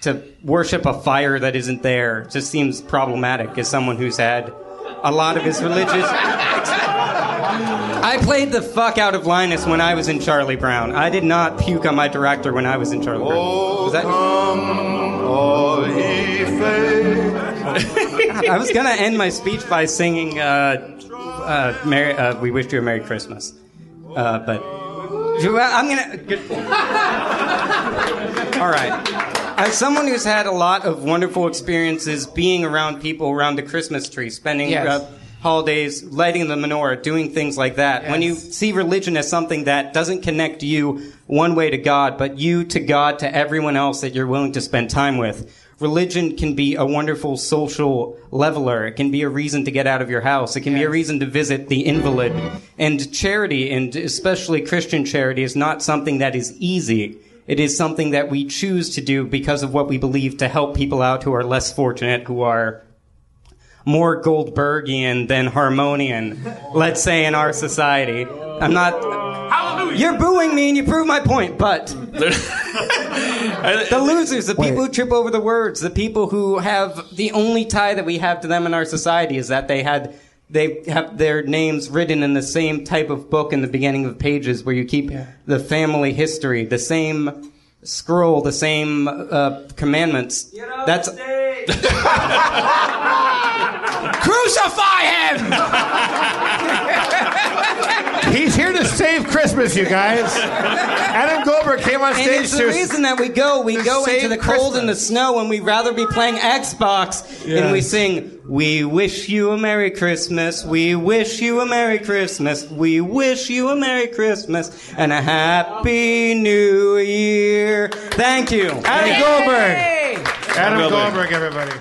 to worship a fire that isn't there just seems problematic as someone who's had a lot of his religious... I played the fuck out of Linus when I was in Charlie Brown. I did not puke on my director when I was in Charlie Brown. Was that... I was going to end my speech by singing uh, uh, Merry, uh, We Wish You a Merry Christmas. Uh, but I'm going to... All right. As someone who's had a lot of wonderful experiences being around people around the Christmas tree, spending... Yes. Uh, holidays, lighting the menorah, doing things like that. Yes. When you see religion as something that doesn't connect you one way to God, but you to God, to everyone else that you're willing to spend time with, religion can be a wonderful social leveler. It can be a reason to get out of your house. It can yes. be a reason to visit the invalid. And charity, and especially Christian charity, is not something that is easy. It is something that we choose to do because of what we believe to help people out who are less fortunate, who are... more Goldbergian than Harmonian, let's say, in our society. I'm not... Hallelujah! You're booing me and you prove my point, but... the losers, the Wait. people who trip over the words, the people who have... The only tie that we have to them in our society is that they had... They have their names written in the same type of book in the beginning of pages where you keep yeah. the family history, the same scroll, the same uh, commandments. You know, that's... Crucify him! He's here to save Christmas, you guys. Adam Goldberg came on stage to... And it's the reason that we go. We go into the Christmas. cold and the snow, and we'd rather be playing Xbox, yeah. and we sing, "We wish you a Merry Christmas, we wish you a Merry Christmas, we wish you a Merry Christmas, and a Happy New Year." Thank you. Adam Yay! Goldberg. Adam Goldberg, Goldberg everybody.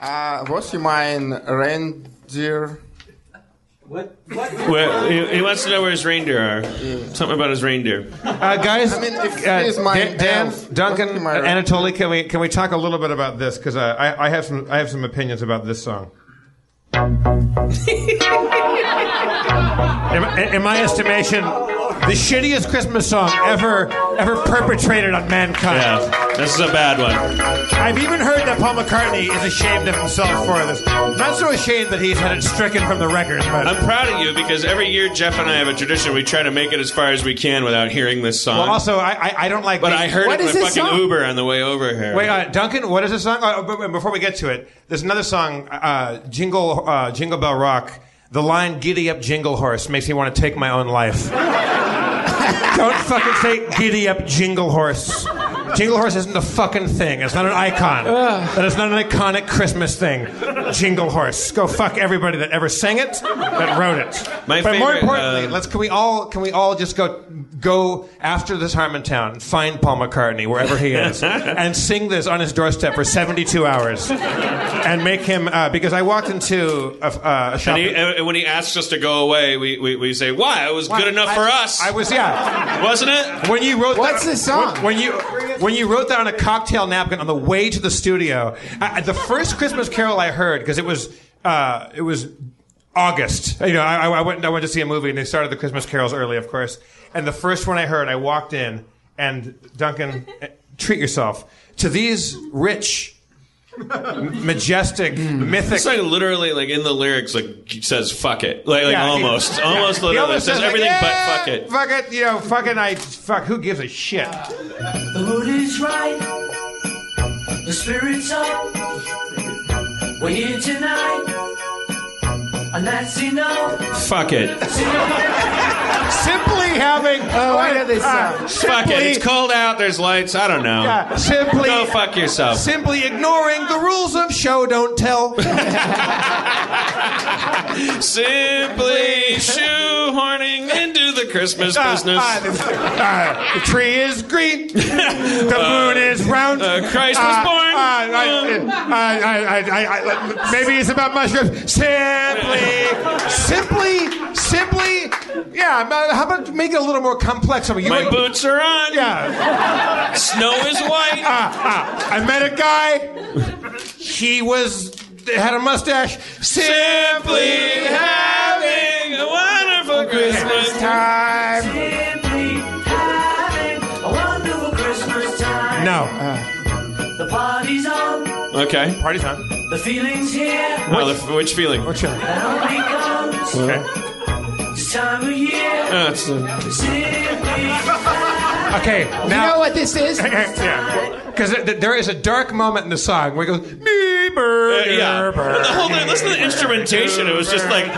Uh, was he mine reindeer? What? what? Well, he, he wants to know where his reindeer are. Yeah. Something about his reindeer. Uh, guys, I mean, if uh, he's my Dan, Dan, Duncan, uh, Anatoly, can we can we talk a little bit about this? Because uh, I I have some I have some opinions about this song. in, in my estimation, the shittiest Christmas song ever ever perpetrated on mankind. Yeah, this is a bad one. I've even heard that Paul McCartney is ashamed of himself for this. Not so ashamed that he's had it stricken from the record. But I'm proud of you because every year Jeff and I have a tradition. We try to make it as far as we can without hearing this song. Well, also, I I, I don't like... But these. I heard what it in fucking song? Uber on the way over here. Wait, uh, Duncan, what is this song? Oh, before we get to it, there's another song, uh, Jingle, uh, Jingle Bell Rock. The line, "Giddy up, jingle horse," makes me want to take my own life. Don't fucking say "giddy up, jingle horse." Jingle Horse isn't a fucking thing. It's not an icon. Ugh. That is not an iconic Christmas thing. Jingle Horse. Go fuck everybody that ever sang it, that wrote it. My but favorite, more importantly, uh, let's can we all can we all just go go after this Harmontown and find Paul McCartney wherever he is and sing this on his doorstep for seventy-two hours and make him uh, because I walked into a, uh, a shop and, he, and when he asks us to go away, we we, we say why it was why? good enough I, for us. I was yeah, wasn't it? When you wrote what's the song? When, when you when you wrote that on a cocktail napkin on the way to the studio, I, the first Christmas Carol I heard because it was uh, it was. August. You know, I, I went. I went to see a movie, and they started the Christmas carols early, of course. And the first one I heard, I walked in, and Duncan, treat yourself to these rich, majestic, mm. mythic. It's like literally, like in the lyrics, like says "fuck it," like, like yeah, almost, he, almost yeah. literally says, says like, everything yeah, but "fuck it." Fuck it, you know, fucking I fuck. Who gives a shit? The mood is right. The spirit's up. We're here tonight. And that's enough. Fuck it. Simply having. Oh, why do they sound? Uh, fuck it. It's cold out. There's lights. I don't know. Yeah, simply. Go fuck yourself. Simply ignoring the rules of show don't tell. Simply shoehorning into the Christmas uh, business. Uh, the, uh, the tree is green. The uh, moon is round. Uh, Christ uh, was born. Uh, uh, uh, I, I, I, I, maybe it's about mushrooms. Simply. Simply, simply, yeah. How about make it a little more complex? I mean, you My were, boots are on. Yeah. Snow is white. Uh, uh, I met a guy. He was had a mustache. Simply, simply having a wonderful Christmas, Christmas time. Simply having a wonderful Christmas time. No. Uh, the party's on. Okay. Party's on. The feeling's here. No, which, the, which feeling? Which feeling? Okay. This time of year. Uh, it's, uh... okay. Now, you know what this is? Yeah. Because there is a dark moment in the song where it goes. Uh, yeah. The whole thing. Listen to the instrumentation. It was just like it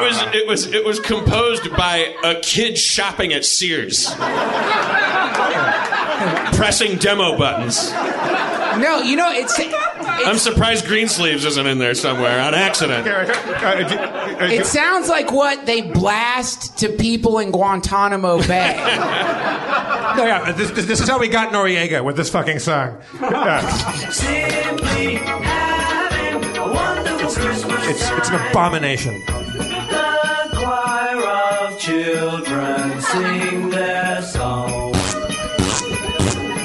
was. It was. It was composed by a kid shopping at Sears, pressing demo buttons. No, you know it's. It's, I'm surprised Greensleeves isn't in there somewhere on accident. It sounds like what they blast to people in Guantanamo Bay. No, yeah, this, this is how we got Noriega with this fucking song. Simply having a wonderful Christmas. It's, it's an abomination. The choir of children sing their song.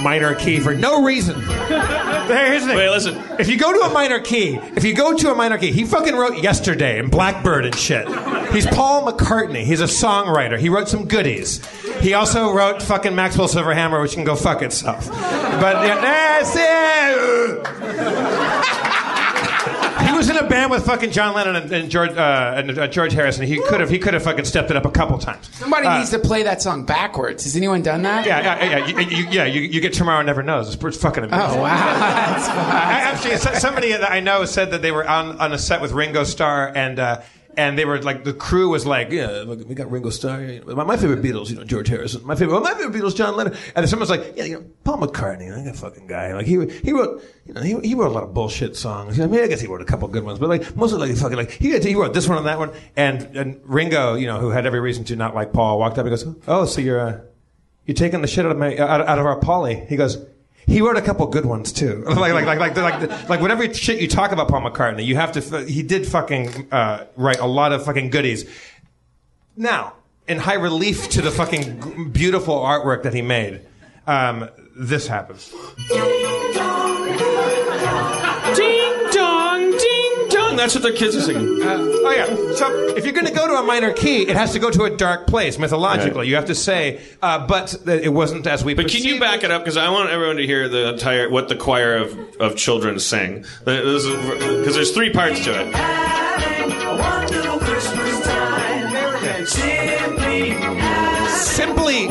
Minor key for no reason. Here's the thing. Wait, listen. If you go to a minor key, if you go to a minor key, he fucking wrote Yesterday and Blackbird and shit. He's Paul McCartney. He's a songwriter. He wrote some goodies. He also wrote fucking Maxwell Silverhammer, which can go fuck itself. But yeah, he was in a band with fucking John Lennon and, and George uh, and uh, George Harrison. He could have he could have fucking stepped it up a couple times. Somebody uh, needs to play that song backwards. Has anyone done that? Yeah, yeah, yeah. You, you, yeah, you, you get Tomorrow Never Knows. It's fucking amazing. Oh wow! That's I, actually, somebody that I know said that they were on, on a set with Ringo Starr and. Uh, And they were like, the crew was like, yeah, we got Ringo Starr. My, my favorite Beatles, you know, George Harrison. My favorite, well, my favorite Beatles, John Lennon. And someone's like, yeah, you know, Paul McCartney, like a fucking guy. Like he he wrote, you know, he, he wrote a lot of bullshit songs. I mean, I guess he wrote a couple good ones, but like mostly like fucking like he he wrote this one and that one. And and Ringo, you know, who had every reason to not like Paul, walked up and goes, oh, so you're uh, you're taking the shit out of my out, out of our Paulie. He goes. He wrote a couple good ones too, like like like like like like whatever shit you talk about Paul McCartney, you have to. He did fucking uh, write a lot of fucking goodies. Now, in high relief to the fucking beautiful artwork that he made, um, this happens. Ding dong, ding dong. That's what the kids are singing. Uh, oh yeah. So if you're going to go to a minor key, it has to go to a dark place mythologically. Right. You have to say, uh, but it wasn't as we. But can you back it up? Because I want everyone to hear the entire what the choir of, of children sing. Because there's three parts to it. Simply,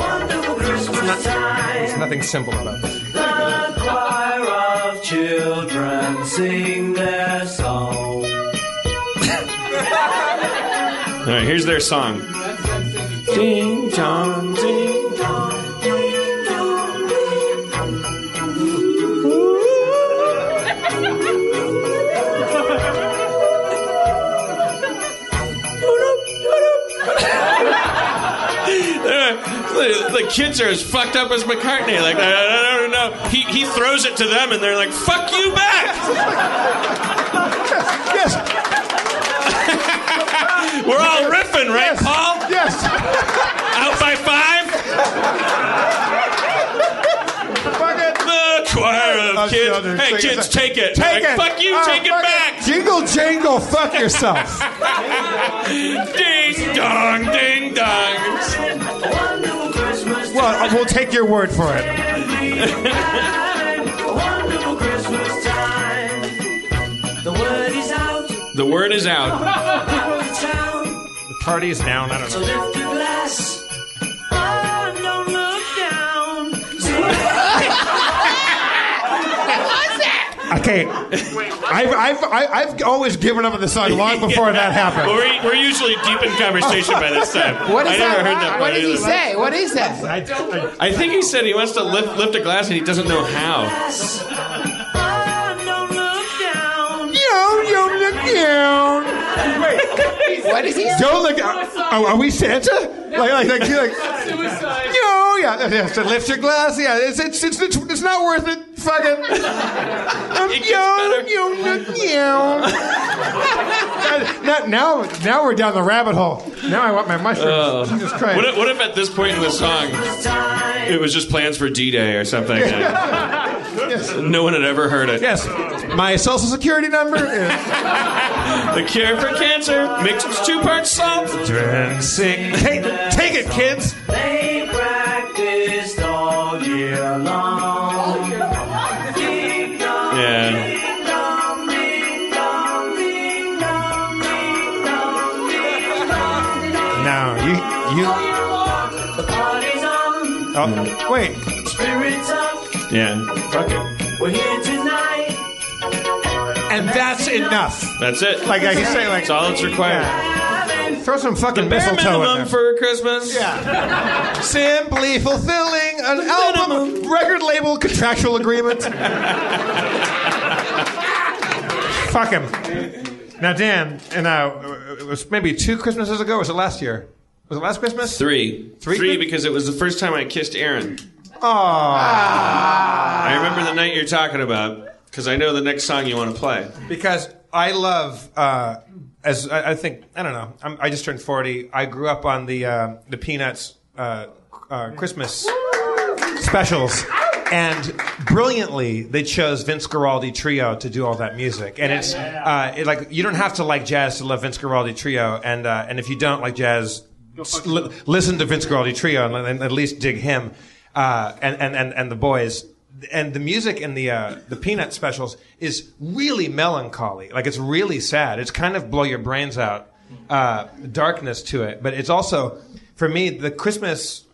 there's nothing simple about it. The choir of children sing their song. All right, here's their song. Ding dong, ding dong, ding dong, ding dong. The kids are as fucked up as McCartney. Like, I don't know. He he throws it to them, and they're like, "Fuck you back!" Yes, yes. We're all riffing, right, yes. Paul? Yes. Out by five. Fuck it. The choir of kids. Hey, kids, take it. Take it. Fuck you. Take it back. Jingle, jangle. Fuck yourself. Ding dong, ding dong. Well, we'll take your word for it. The word is out. The word is out. The party is down. I don't know. So lift your glass. Oh, don't look down. What was that? Okay. Wait, what? I've, I've, I've always given up on the song long before yeah. that happened. We're, we're usually deep in conversation by this time. What is I that? Never heard that what did he say? What is that? I, I, I think he said he wants to lift, lift a glass and he doesn't know how. Yo, yo, look down. Wait, what is he saying? Don't look. Are, are we Santa? Like, like, like, like. Suicide. Yo, yeah, yeah. So lift your glass. Yeah, it's it's it's it's, it's not worth it. Fuck it. Um, it yo, yo, look, yo. Not now. Now we're down the rabbit hole. Now I want my mushrooms. Uh, Jesus Christ. What if, what if at this point in the song, it was just plans for D-Day or something? Yes. No one had ever heard it. Yes. My social security number is the cure for cancer. Mixed with two parts salt. Drink, sing. Hey. Take it, kids! They practiced all year long. Ding dong, yeah. Ding dong, ding dong, ding dong, ding dong, ding dong, ding dong. Now, you... you... The party's on. Oh, wait. Spirits up. Yeah. Fuck it. We're here tonight. And that's enough. That's it. Like I say, like... That's all that's required. Yeah. Throw some fucking the mistletoe in there. For Christmas. Yeah. Simply fulfilling an album, record label, contractual agreement. Fuck him. Now, Dan, and uh, it was maybe two Christmases ago. Or was it last year? Was it last Christmas? Three. Three, Three because it was the first time I kissed Aaron. Oh. Ah. I remember the night you're talking about because I know the next song you want to play. Because I love... Uh, As I, I think, I don't know. I'm, I just turned forty. I grew up on the uh, the Peanuts uh, uh, Christmas specials, and brilliantly they chose Vince Guaraldi Trio to do all that music. And yeah, it's yeah, yeah. Uh, it, like you don't have to like jazz to love Vince Guaraldi Trio, and uh, and if you don't like jazz, li- listen to Vince Guaraldi Trio and, and at least dig him uh, and, and, and and the boys. And the music in the uh, the Peanut specials is really melancholy. Like, it's really sad. It's kind of blow your brains out uh, darkness to it. But it's also, for me, the Christmas,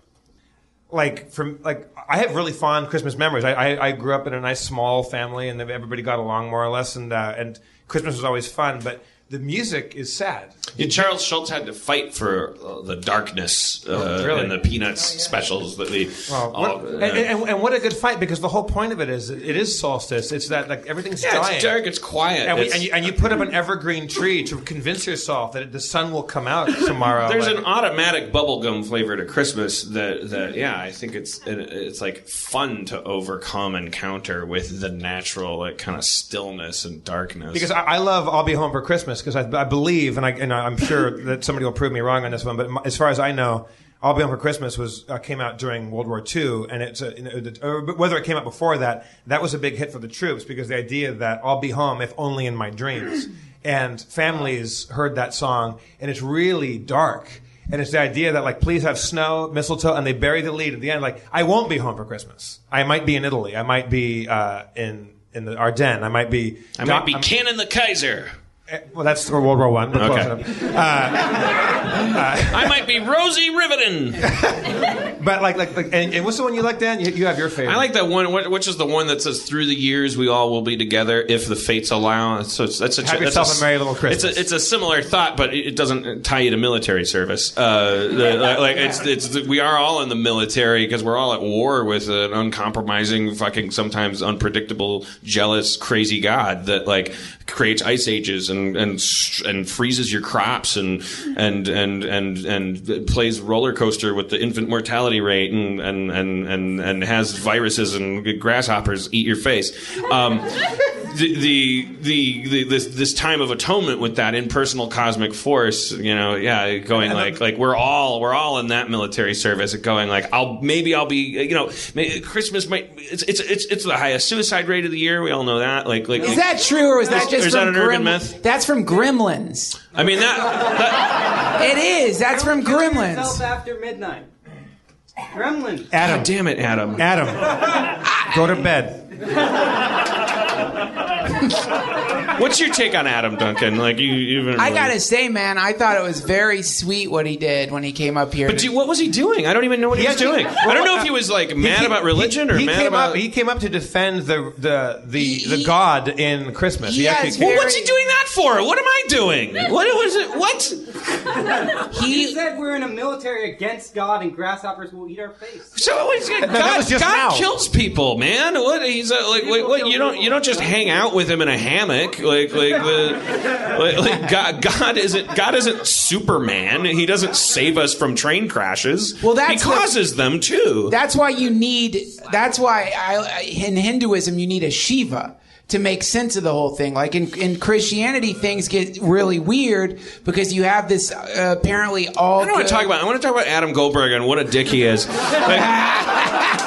like, from like I have really fond Christmas memories. I, I, I grew up in a nice small family, and everybody got along more or less. And uh, and Christmas was always fun, but the music is sad. Yeah, Charles Schultz had to fight for uh, the darkness uh, really? and the Peanuts oh, yeah. specials that we. Well, all, what, uh, and, and, and what a good fight, because the whole point of it is it is solstice. It's that like everything's yeah, dying. It's dark. It's quiet. And, we, it's, and, you, and you put up an evergreen tree to convince yourself that it, the sun will come out tomorrow. There's like, an automatic bubblegum flavor to Christmas that, that yeah, I think it's it's like fun to overcome and counter with the natural like kind of stillness and darkness. Because I, I love I'll Be Home for Christmas. Because I, I believe, and, I, and I'm sure that somebody will prove me wrong on this one, but my, as far as I know, I'll Be Home for Christmas was uh, came out during World War Two, and it's a, uh, whether it came out before that, that was a big hit for the troops because the idea that I'll be home if only in my dreams. And families heard that song, and it's really dark. And it's the idea that, like, please have snow, mistletoe, and they bury the lead at the end. Like, I won't be home for Christmas. I might be in Italy. I might be uh, in, in the Ardennes. I might be... I might be I'm, Canon the Kaiser. Well, that's World War One. Okay. Uh, uh, I might be Rosie Riveton. But like, like, like and, and what's the one you like, Dan? You, you have your favorite. I like that one. Which is the one that says, "Through the years, we all will be together if the fates allow." So that's a have yourself that's a, a merry little Christmas. It's a, it's a similar thought, but it doesn't tie you to military service. Uh, the, like, like it's it's we are all in the military because we're all at war with an uncompromising, fucking, sometimes unpredictable, jealous, crazy God that like creates ice ages and. And, and and freezes your crops and and and and and plays roller coaster with the infant mortality rate and and and and, and has viruses and grasshoppers eat your face. Um, the, the, the the this this time of atonement with that impersonal cosmic force, you know, yeah, going like like we're all we're all in that military service. Going like I'll maybe I'll be you know maybe Christmas might it's it's it's it's the highest suicide rate of the year. We all know that. Like like is that true or is that just is that an urban myth? That's from Gremlins. I mean that. that it is. That's from Gremlins. Yourself after midnight. Gremlins. Adam, oh, damn it, Adam. Adam, go to bed. What's your take on Adam, Duncan? Like you, you've been I really... gotta say, man, I thought it was very sweet what he did when he came up here. But to... do, what was he doing? I don't even know what he, he was doing. Well, I don't know if he was like he mad came, about religion he, or he mad came about. Up, he came up to defend the the the, he, the God in Christmas. He he actually came... very... Well, what's he doing that for? What am I doing? What was it? What? He... he said we're in a military against God and grasshoppers will eat our face. So God, God, God kills people, man. What he's uh, like? What, what you don't you don't just hang out with him in a hammock. Like like the like, like God, God isn't God isn't Superman. He doesn't save us from train crashes. Well, that's he causes the, them too. That's why you need. That's why I, in Hinduism you need a Shiva to make sense of the whole thing. Like in, in Christianity, things get really weird because you have this uh, apparently all. I don't good... want to talk about. I want to talk about Adam Goldberg and what a dick he is. Like,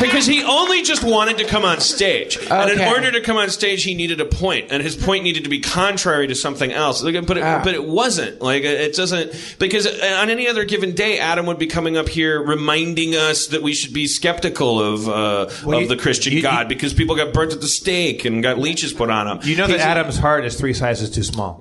because he only just wanted to come on stage. Okay. And in order to come on stage, he needed a point. And his point needed to be contrary to something else. But it, ah. but it wasn't. Like, it doesn't... Because on any other given day, Adam would be coming up here reminding us that we should be skeptical of uh, well, of you, the Christian you, God you, because people got burnt at the stake and got leeches put on them. You know He's, that Adam's heart is three sizes too small.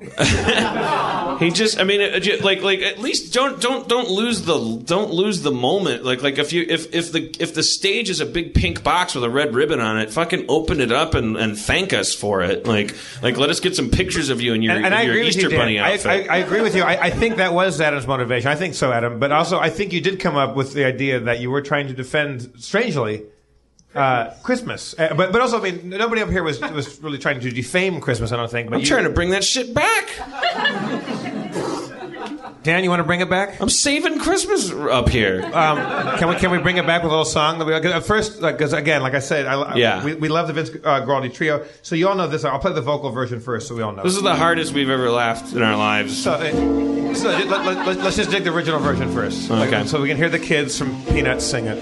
He just... I mean, it, like, like at least don't don't don't lose the don't lose the moment. Like, like if you if if the if the stage is a big pink box with a red ribbon on it, fucking open it up and, and thank us for it. Like, like let us get some pictures of you in your, and, and in your Easter you, Bunny outfit. I, I, I agree with you. I, I think that was Adam's motivation. I think so, Adam. But also, I think you did come up with the idea that you were trying to defend, strangely, Uh, Christmas, uh, but but also I mean nobody up here was was really trying to defame Christmas. I don't think. But I'm you... trying to bring that shit back. Dan, you want to bring it back? I'm saving Christmas up here. Um, can we can we bring it back with a little song? That first, because like, again, like I said, I, yeah. we, we love the Vince uh, Guaraldi Trio. So you all know this. I'll play the vocal version first, so we all know. This is the hardest we've ever laughed in our lives. So, uh, so let, let, let, let's just dig the original version first, okay? Like, so we can hear the kids from Peanuts sing it.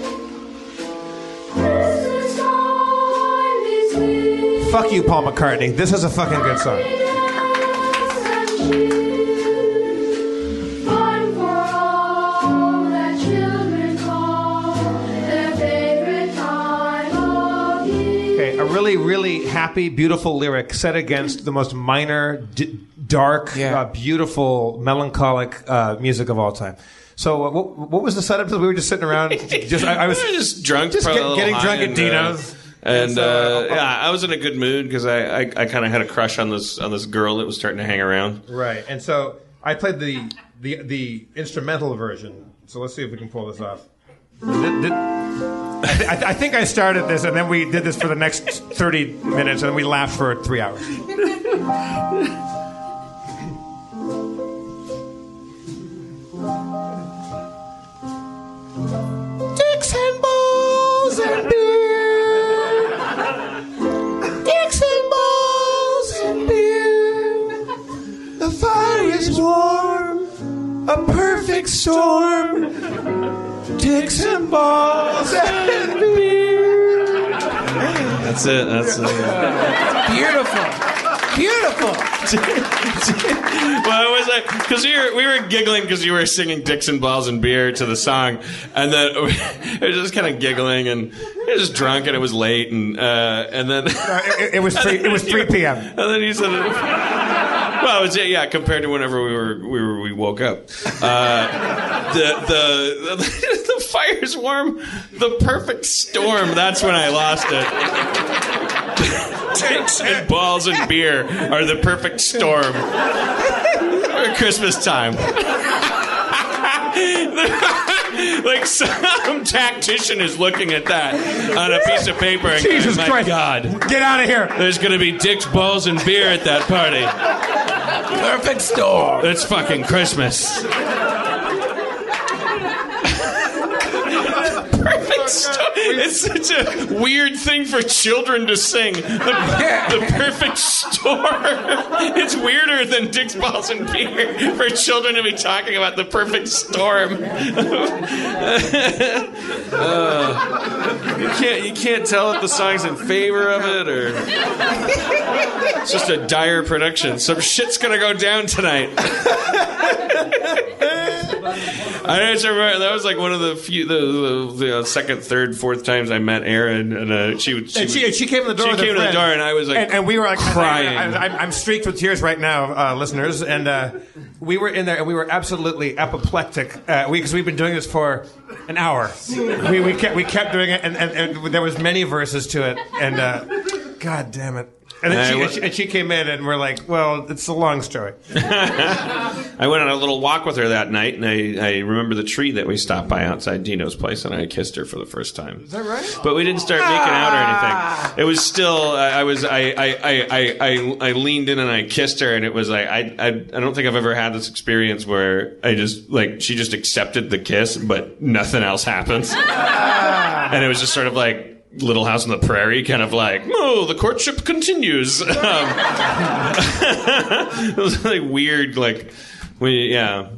Fuck you, Paul McCartney. This is a fucking good song. Okay, a really, really happy, beautiful lyric set against the most minor, d- dark, yeah. uh, beautiful, melancholic uh, music of all time. So uh, what, what was the setup? We were just sitting around. Just, I, I was we were just drunk, just get, getting drunk at Dino's. And uh, yeah, I was in a good mood because I, I, I kind of had a crush on this on this girl that was starting to hang around. Right, and so I played the the, the instrumental version. So let's see if we can pull this off. Did, did, I, th- I, th- I think I started this, and then we did this for the next thirty minutes, and then we laughed for three hours. Dicks and balls and beer. Warm, a perfect storm, dicks and balls and beer. That's it. That's it. Beautiful. beautiful. Well, it was like, because we were, we were giggling because you were singing Dixon Balls and Beer to the song, and then it was just kind of giggling, and it was just drunk, and it was late, and uh, and then uh, it, it was three, it was three p.m. And then you said, well, it was, yeah, compared to whenever we were we were we woke up, uh, the, the the the fire's warm, the perfect storm. That's when I lost it. Dicks and balls and beer are the perfect storm for Christmas time. Like some tactician is looking at that on a piece of paper and Jesus goes, my Christ. God. Get out of here. There's going to be dicks, balls, and beer at that party. Perfect storm. It's fucking Christmas. Perfect storm. It's such a weird thing for children to sing. The, the perfect storm. It's weirder than Dick's Balls and Beer for children to be talking about the perfect storm. uh, you can't you can't tell if the song's in favor of it or it's just a dire prediction. Some shit's gonna go down tonight. I just remember that was like one of the few, the, the, the second, third, fourth times I met Aaron, and uh, she she, and she, was, she came to the door. She with came to the door, and I was like, and, and we were like crying. I, I, I'm streaked with tears right now, uh, listeners, and uh, we were in there, and we were absolutely apoplectic. Uh, we because we've been doing this for an hour. We we kept we kept doing it, and, and, and there was many verses to it, and uh, God damn it. And then she, and, she, and she came in, and we're like, well, it's a long story. I went on a little walk with her that night, and I, I remember the tree that we stopped by outside Dino's place, and I kissed her for the first time. Is that right? But we didn't start making ah. out or anything. It was still, I, I was, I, I, I, I, I leaned in and I kissed her, and it was like, I, I, I don't think I've ever had this experience where I just, like, she just accepted the kiss, but nothing else happens. Ah. And it was just sort of like, Little House on the Prairie, kind of like, oh, the courtship continues. Um, it was like weird, like, we, yeah,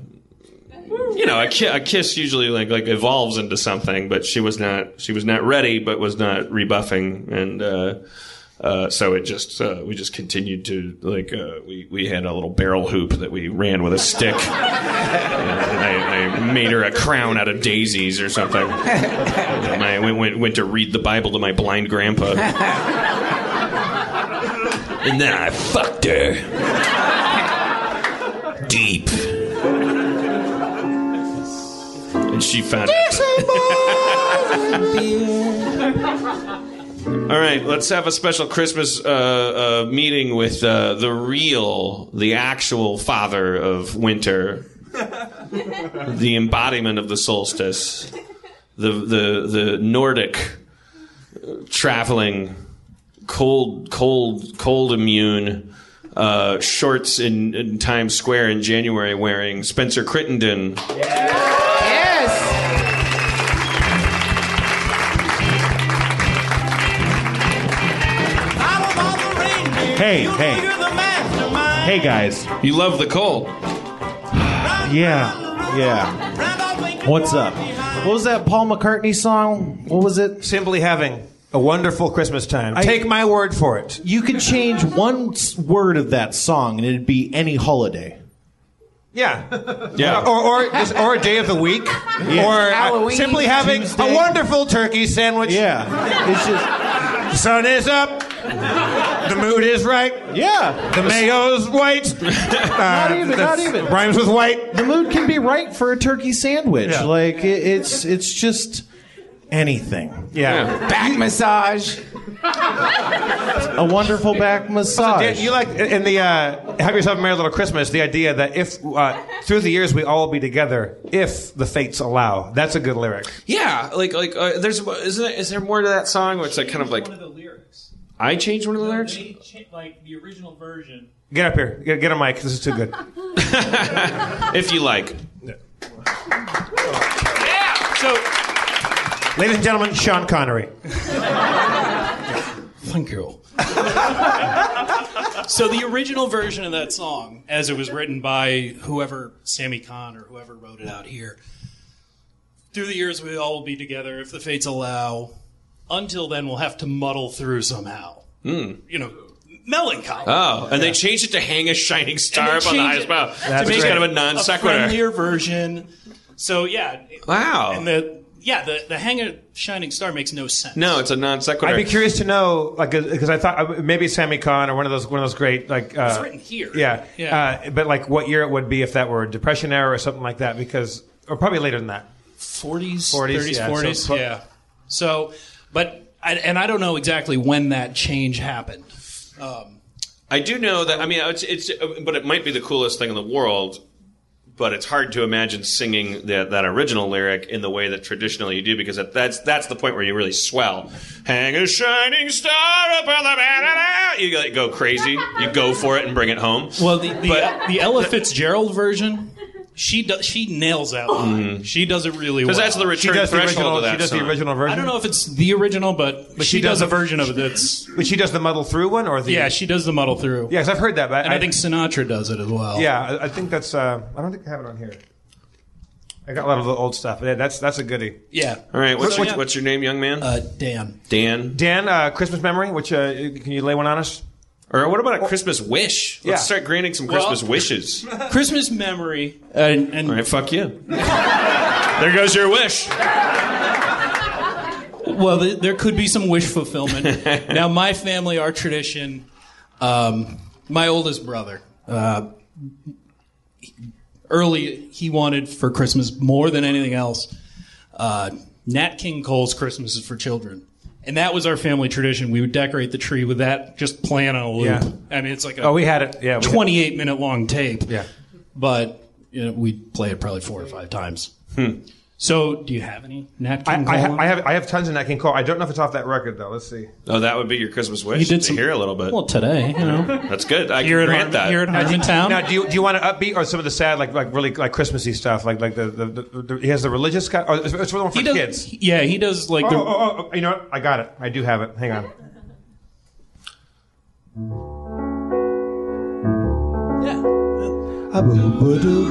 you know, a, ki- a kiss usually like like evolves into something, but she was not she was not ready, but was not rebuffing, and uh, uh, so it just uh, we just continued to like uh, we we had a little barrel hoop that we ran with a stick. And I, I made her a crown out of daisies or something. I went, went, went to read the Bible to my blind grandpa. And then I fucked her. Deep. And she found it. All right, let's have a special Christmas uh, uh, meeting with uh, the real, the actual father of winter, the embodiment of the solstice. The, the the Nordic uh, traveling, cold, cold, cold immune, uh, shorts in, in Times Square in January wearing Spencer Crittenden. Yeah. Yes! Hey, hey. Hey, guys. You love the cold. Yeah, yeah. What's up? What was that Paul McCartney song? What was it? Simply having a wonderful Christmas time. I, Take my word for it. You could change one word of that song, and it'd be any holiday. Yeah, yeah. Or or, or, or a day of the week, yeah. Or Halloween, simply having Tuesday. A wonderful turkey sandwich. Yeah, it's just the sun is up, the mood is right. Yeah, the mayo's white. Uh, not even, not even. Rhymes with white. The mood can be right for a turkey sandwich. Yeah. Like it, it's it's just. Anything. Yeah. yeah. Back massage. A wonderful back massage. Dan, you like, in the uh, Have Yourself a Merry Little Christmas, the idea that if, uh, through the years, we all be together, if the fates allow. That's a good lyric. Yeah. Like, like uh, there's, isn't there, is there more to that song where it's like kind of like. One of the lyrics. I changed one of the no, lyrics? They cha- like, the original version. Get up here. Get, get a mic. This is too good. If you like. Yeah. Yeah. So. Ladies and gentlemen, Sean Connery. Thank you. So the original version of that song, as it was written by whoever, Sammy Kahn or whoever wrote it out here, through the years we all will be together, if the fates allow. Until then, we'll have to muddle through somehow. Mm. You know, melancholy. Oh, and yeah. they changed it to hang a shining star up on the highest mountain. That's to make kind of a non sequitur. A friendlier version. So yeah. Wow. And the yeah the the hang a shining star makes no sense. No, it's a non sequitur. I'd be curious to know, like, because I thought maybe Sammy Kahn or one of those one of those great like. Uh, it's written here. Yeah. Yeah. Uh, but like, what year it would be if that were a Depression era or something like that? Because or probably later than that. Forties, thirties, forties. Yeah. So, but. I, and I don't know exactly when that change happened. Um, I do know that, I mean, it's, it's, but it might be the coolest thing in the world, but it's hard to imagine singing the, that original lyric in the way that traditionally you do, because that, that's that's the point where you really swell. Hang a shining star up on the banner. You like, go crazy. You go for it and bring it home. Well, the, the, but, the Ella Fitzgerald version... She does. She nails that line. Mm-hmm. She does it really well. Because that's the return threshold the original, to that She does song. the original version? I don't know if it's the original, but, but she, she does, does a version of it that's... But she does the muddle through one? or the? Yeah, she does the muddle through. Yeah, because I've heard that. But and I, I think Sinatra does it as well. Yeah, I think that's... Uh, I don't think I have it on here. I got a lot of the old stuff. Yeah, that's that's a goodie. Yeah. All right, what's, so, what's, yeah. what's your name, young man? Uh, Dan. Dan? Dan, uh, Christmas memory, which uh, can you lay one on us? Or what about a Christmas wish? Let's yeah. start granting some Christmas well, wishes. Christmas memory. Uh, and, and All right, fuck you. There goes your wish. Well, th- there could be some wish fulfillment. Now, my family, our tradition, um, my oldest brother, uh, early he wanted for Christmas more than anything else, uh, Nat King Cole's Christmases for Children. And that was our family tradition. We would decorate the tree with that, just play on a loop. Yeah. I mean, it's like a oh, we had it. Yeah, twenty-eight minute long tape. Yeah, but you know, we'd play it probably four or five times. Hmm. So, do you have any Nat King Cole? I, I, I have. I have tons of Nat King Cole. I don't know if it's off that record though. Let's see. Oh, that would be your Christmas wish. You did to some, hear a little bit. Well, today, you know, that's good. I here can grant Harm, that. Here at Harmontown. Now, do you do you want to upbeat or some of the sad, like like really like Christmassy stuff, like like the the, the, the he has the religious guy. Or it's, it's for the one for does, kids. Yeah, he does like. Oh, the, oh, oh, oh, you know what? I got it. I do have it. Hang on. Yeah. Everybody.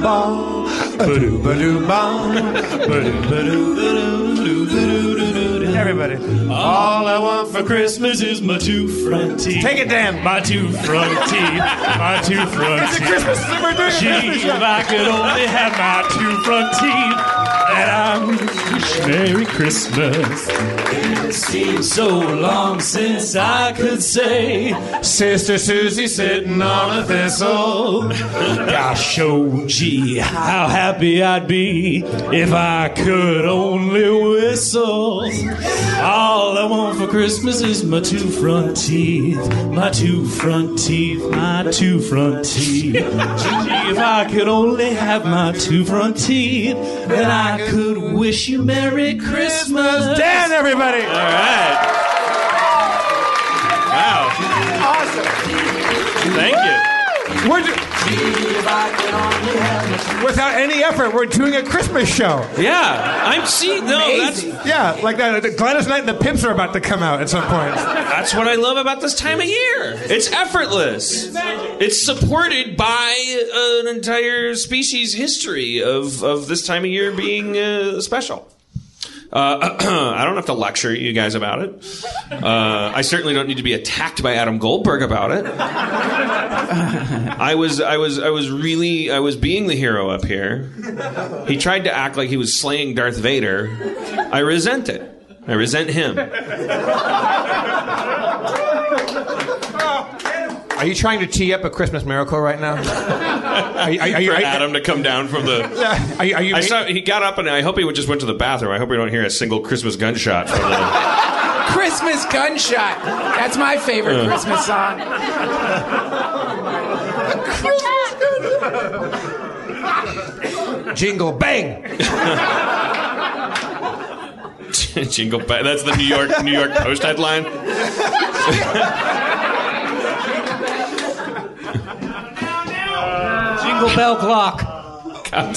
All I want for Christmas is my two front teeth. Take it, Dan. My two front teeth. My two front teeth. It's a Christmas number doing Gee, if I could only have my two front teeth, and I wish Merry Christmas. It seems so long since I could say, Sister Susie sitting on a thistle. Gosh, oh gee, how happy I'd be if I could only whistle. All I want for Christmas is my two front teeth, my two front teeth, my two front teeth. Gee, if I could only have my two front teeth, then I could wish you Merry Christmas. Dan, everybody! All right. Wow. Awesome. Thank you. We're do- Without any effort, we're doing a Christmas show. Yeah, I'm seeing. No, that's yeah, like that. Gladys Knight and the Pimps are about to come out at some point. That's what I love about this time of year. It's effortless. It's supported by an entire species' history of of this time of year being uh, special. Uh, I don't have to lecture you guys about it. Uh, I certainly don't need to be attacked by Adam Goldberg about it. I was, I was, I was really, I was being the hero up here. He tried to act like he was slaying Darth Vader. I resent it. I resent him. Are you trying to tee up a Christmas miracle right now? Are, are, are you, For are, Adam to come down from the... Are you, are you, I saw, he got up, and I hope he just went to the bathroom. I hope we don't hear a single Christmas gunshot. From the... Christmas gunshot. That's my favorite uh. Christmas song. Christmas Jingle bang. Jingle bang. That's the New York New York Post headline. Jingle bell clock. God.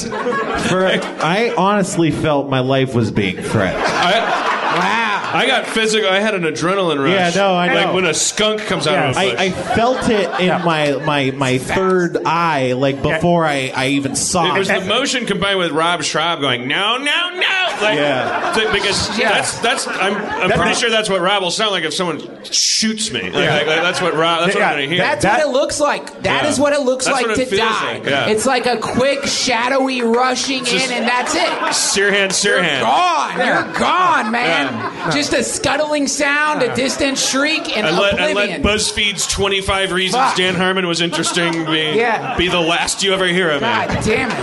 For, I honestly felt my life was being threatened. I, wow. I got physical. I had an adrenaline rush. Yeah, no, I know. Like when a skunk comes out yes. of a bush. I, I felt it in yeah. my my my third eye, like before yeah. I, I even saw it. It was the motion combined with Rob Schraub going, no, no, no. Like, yeah. Th- because yeah. that's that's I'm I'm that's pretty not, sure that's what Rob will sound like if someone shoots me. Like, yeah. like, like, that's what Rob. That's yeah. what I'm gonna hear. That's that, what it looks like. That yeah. is what it looks that's like it to die. Like, yeah. It's like a quick shadowy rushing just, in, and that's it. Sirhan, Sirhan. You're gone. Yeah. You're gone, man. Yeah. Just a scuttling sound, a distant shriek, and I let, oblivion. I let BuzzFeed's twenty-five Reasons Fuck. Dan Harmon Was Interesting be, yeah. be the last you ever hear of him. God damn it.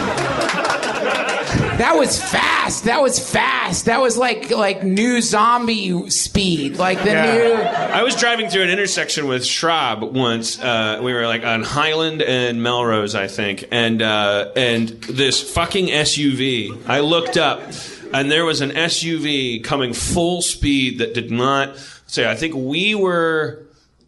That was fast. That was fast. That was like like new zombie speed. Like the yeah. new. I was driving through an intersection with Schraub once. Uh, we were like on Highland and Melrose, I think, and uh, and this fucking S U V. I looked up, and there was an S U V coming full speed that did not say. I think we were.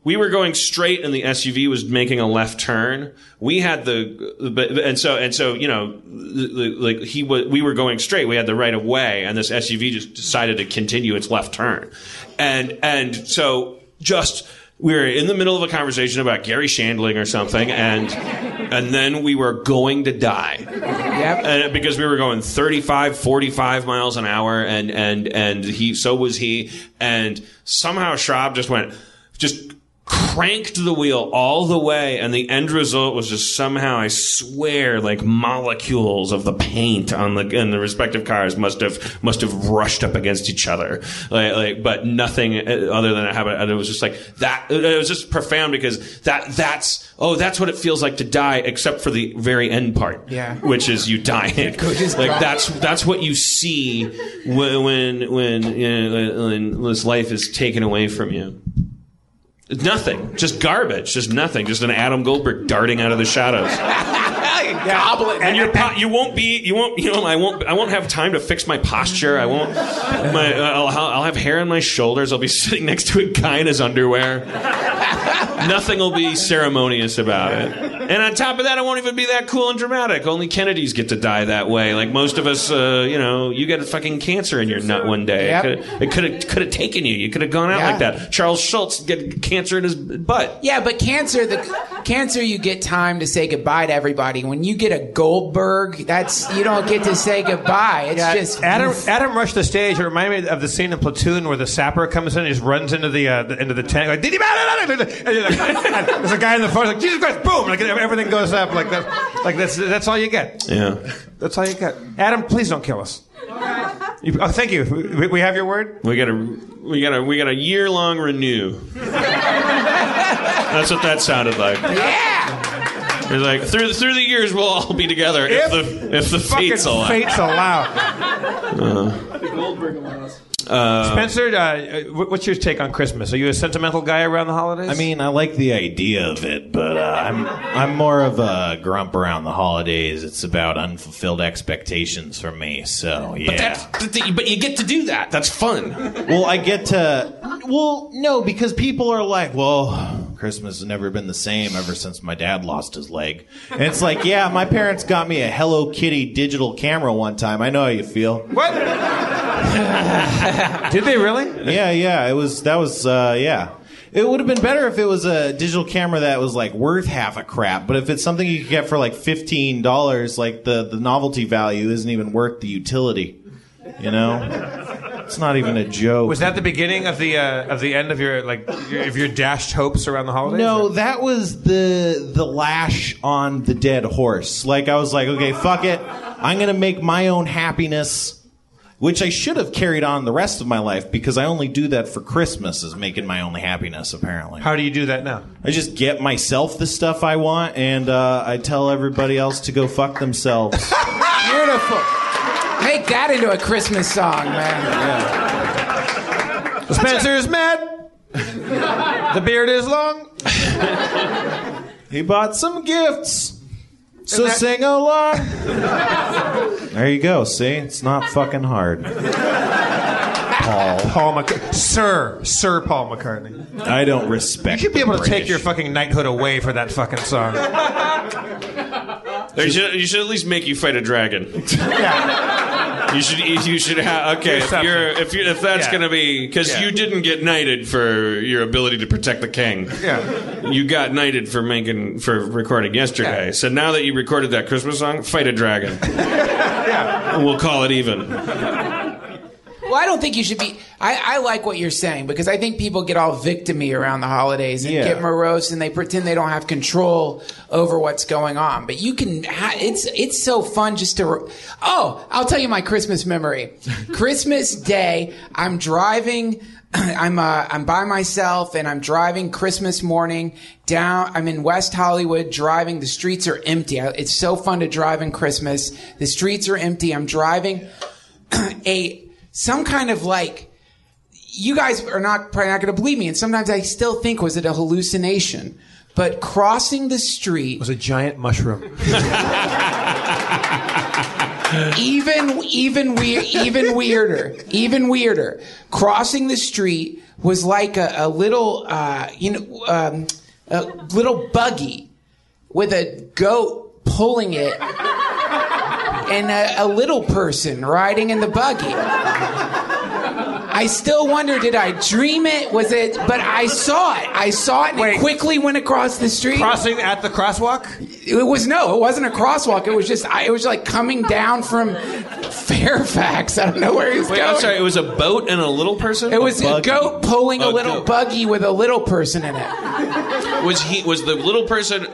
We were going straight, and the S U V was making a left turn. We had the, and so and so, you know, like he was. We were going straight. We had the right of way, and this S U V just decided to continue its left turn, and and so just we were in the middle of a conversation about Gary Shandling or something, and and then we were going to die, yep, and because we were going thirty-five, forty-five miles an hour, and and and he so was he, and somehow Schraub just went just. Cranked the wheel all the way, and the end result was just somehow, I swear, like molecules of the paint on the in the respective cars must have must have rushed up against each other, like, like but nothing other than it happened. And it was just like that. It was just profound because that that's oh that's what it feels like to die, except for the very end part, yeah, which is you dying. Like that's that's what you see when when when, you know, when this life is taken away from you. Nothing. Just garbage. Just nothing. Just an Adam Goldberg darting out of the shadows. Goblin. And you're po- you won't be. You won't. You know. I won't. I won't have time to fix my posture. I won't. My. Uh, I'll, I'll have hair on my shoulders. I'll be sitting next to a guy in his underwear. Nothing will be ceremonious about it. And on top of that, I won't even be that cool and dramatic. Only Kennedys get to die that way. Like most of us, uh, you know, you get a fucking cancer in your nut one day. Yep. It could have could have taken you. You could have gone out yeah. like that. Charles Schultz get cancer in his butt. Yeah, but cancer, the cancer, you get time to say goodbye to everybody. When you get a Goldberg, that's you don't get to say goodbye. It's yeah, just Adam. Oof. Adam rushed the stage. It reminded me of the scene in Platoon where the sapper comes in and just runs into the uh, into the tent. Like, did he? There's a guy in the phone like, Jesus Christ, boom! Like everything goes up. Like that's like that's that's all you get. Yeah, that's all you get. Adam, please don't kill us. You, oh, thank you. We, we have your word. We got a we got a we got a year long renew. That's what that sounded like. Yeah. It's like through through the years we'll all be together if, if the if the fates allow. Fates allow. Uh-huh. The Goldberg allows. Uh, Spencer, uh, what's your take on Christmas? Are you a sentimental guy around the holidays? I mean, I like the idea of it, but uh, I'm I'm more of a grump around the holidays. It's about unfulfilled expectations for me. So yeah, but, that's, but, the, but you get to do that. That's fun. Well, I get to. Well, no, because people are like, well. Christmas has never been the same ever since my dad lost his leg. And it's like, yeah, my parents got me a Hello Kitty digital camera one time. I know how you feel. What? Did they really? Yeah, yeah. It was, that was, uh, yeah. It would have been better if it was a digital camera that was like worth half a crap. But if it's something you could get for like fifteen dollars, like the, the novelty value isn't even worth the utility. You know, it's not even a joke. Was that the beginning of the uh, of the end of your like your, of your dashed hopes around the holidays? No, or? That was the the lash on the dead horse. Like I was like, okay, fuck it, I'm gonna make my own happiness, which I should have carried on the rest of my life because I only do that for Christmas is making my own happiness. Apparently, how do you do that now? I just get myself the stuff I want, and uh, I tell everybody else to go fuck themselves. Beautiful. Make that into a Christmas song, man. Yeah. Spencer's mad. The beard is long. He bought some gifts. So that- sing along. There you go. See? It's not fucking hard. Paul. Paul McCartney. Sir. Sir Paul McCartney. I don't respect you. You should be able British. To take your fucking knighthood away for that fucking song. They should, you should at least make you fight a dragon. Yeah. You should. You should have. Okay, if you're, if you, if that's yeah. gonna be, because yeah. you didn't get knighted for your ability to protect the king. Yeah. You got knighted for making for recording yesterday. Yeah. So now that you recorded that Christmas song, fight a dragon. Yeah. And we'll call it even. Well, I don't think you should be... I, I like what you're saying, because I think people get all victim-y around the holidays and yeah. get morose, and they pretend they don't have control over what's going on. But you can... Ha- it's it's so fun just to... Re- oh, I'll tell you my Christmas memory. Christmas Day, I'm driving... I'm uh, I'm by myself, and I'm driving Christmas morning down. I'm in West Hollywood driving. The streets are empty. It's so fun to drive in Christmas. The streets are empty. I'm driving a... Some kind of like, you guys are not probably not going to believe me, and sometimes I still think, was it a hallucination? But crossing the street... It was a giant mushroom. even even weir- even weirder, even weirder. Crossing the street was like a, a little, uh, you know, um, a little buggy with a goat pulling it. And a, a little person riding in the buggy. I still wonder, did I dream it? Was it? But I saw it. I saw it and Wait, it quickly went across the street. Crossing at the crosswalk? It was no. It wasn't a crosswalk. It was just. I, it was like coming down from Fairfax. I don't know where he was Wait, going. I'm sorry. It was a boat and a little person. It was a, a goat pulling a, a little goat. buggy with a little person in it. Was he? Was the little person?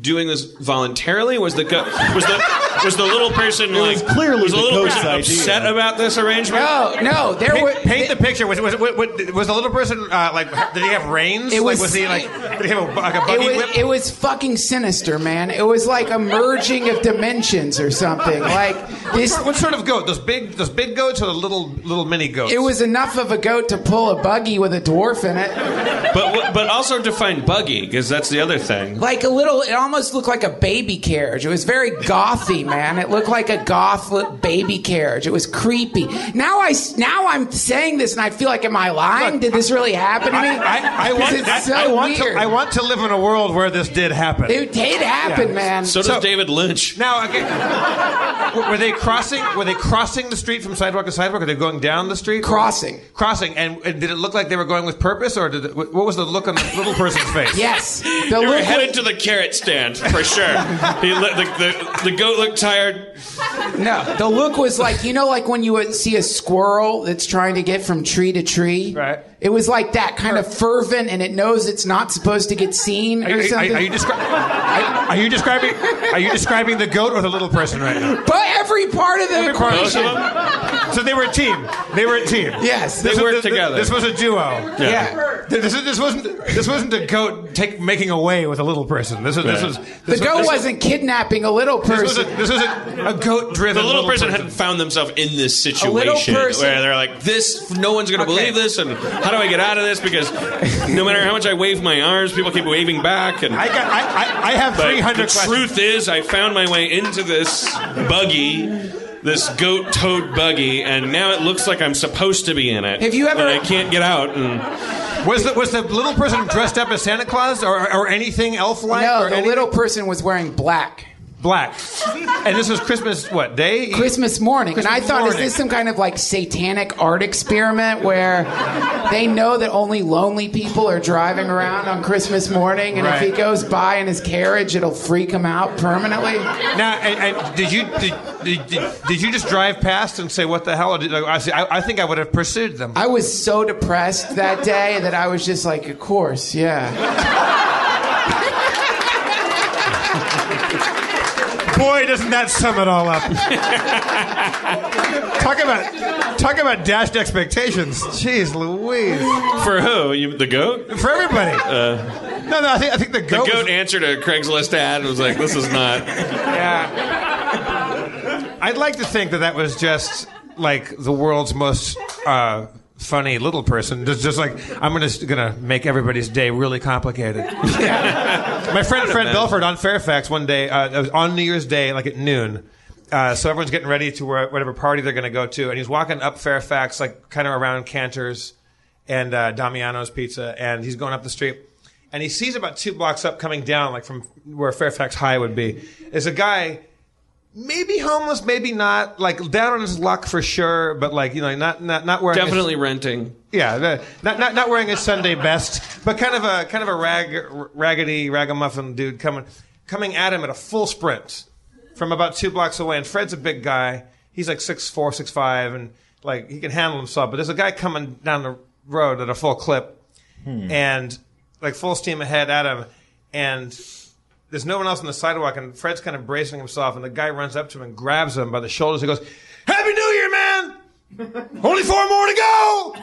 Doing this voluntarily? Was the go- was the was the little person it like was clearly was the, the little person upset idea. about this arrangement? No, no. There paint, was, paint the picture. Was was was, was the little person uh, like? Did he have reins? It was, like, was he like? Did he have a, like a buggy it was, whip? It was fucking sinister, man. It was like a merging of dimensions or something. Like this. What sort of goat? Those big those big goats or the little little mini goats? It was enough of a goat to pull a buggy with a dwarf in it. But but also define buggy, because that's the other thing. Like a little. It almost looked like a baby carriage. It was very gothy, man. It looked like a goth baby carriage. It was creepy. Now I now I'm saying this, and I feel like, am I lying? Look, did this really happen to me? I, I, I want it's I, so I want weird. To, I want to live in a world where this did happen. It did happen, yeah. man. So does so, David Lynch. Now, okay, were they crossing? Were they crossing the street from sidewalk to sidewalk? Or were they going down the street? Crossing, crossing. And, and did it look like they were going with purpose, or did it, what was the look on the little person's face? Yes, the they were headed to the carrot stand. Stand, for sure. He le- the, the, the goat looked tired. No, the look was like, you know, like when you would see a squirrel that's trying to get from tree to tree? Right. It was like that, kind of fervent, and it knows it's not supposed to get seen or are, something. Are, are, you descri- are, are you describing Are you describing the goat or the little person right now? But every part of the every equation. Part of them? So they were a team. They were a team. Yes. They this worked was, together. This was a duo. Yeah. yeah. This, this, wasn't, this wasn't a goat take, making away with a little person. This was... This was this the goat was, wasn't was, kidnapping a little person. This was a, a, a goat-driven. The little, little person, person hadn't found themselves in this situation a little person, where they're like, "This, no one's going to okay. believe this, and how do I get out of this? Because no matter how much I wave my arms, people keep waving back." And I, got, I, I, I have three hundred. The questions. Truth is, I found my way into this buggy, this goat-toed buggy, and now it looks like I'm supposed to be in it. Have you ever? And I can't get out. And. Was the was the little person dressed up as Santa Claus or or anything elf-like? No, or the anything? Little person was wearing black. Black. And this was Christmas, what, day? Christmas morning. Christmas and I thought, morning. Is this some kind of like satanic art experiment where they know that only lonely people are driving around on Christmas morning, and right. if he goes by in his carriage, it'll freak him out permanently? Now, and, and did you did, did, did you just drive past and say, what the hell? Did, like, I, I think I would have pursued them. I was so depressed that day that I was just like, of course, yeah. Boy, doesn't that sum it all up. Talk about talk about dashed expectations. Jeez Louise. For who? You, the goat? For everybody. Uh, no, no, I think, I think the goat... The goat was... answered a Craigslist ad and was like, this is not... Yeah. I'd like to think that that was just, like, the world's most... Uh, funny little person, just, just like I'm just gonna make everybody's day really complicated. Yeah. My friend Fred Belford on Fairfax one day, uh, it was on New Year's Day, like at noon. Uh, so everyone's getting ready to whatever party they're gonna go to, and he's walking up Fairfax, like kind of around Cantor's and uh, Damiano's Pizza, and he's going up the street, and he sees about two blocks up coming down, like from where Fairfax High would be, is a guy Maybe homeless, maybe not. Like down on his luck for sure, but like you know, not not not wearing. Definitely a, renting. Yeah, the, not not not wearing his Sunday best, but kind of a kind of a rag raggedy ragamuffin dude coming coming at him at a full sprint from about two blocks away. And Fred's a big guy. He's like six four, six five, and like he can handle himself. But there's a guy coming down the road at a full clip, hmm. and like full steam ahead at him, and. There's no one else on the sidewalk, and Fred's kind of bracing himself, and the guy runs up to him and grabs him by the shoulders. He goes, "Happy New Year, man! Only four more to go!"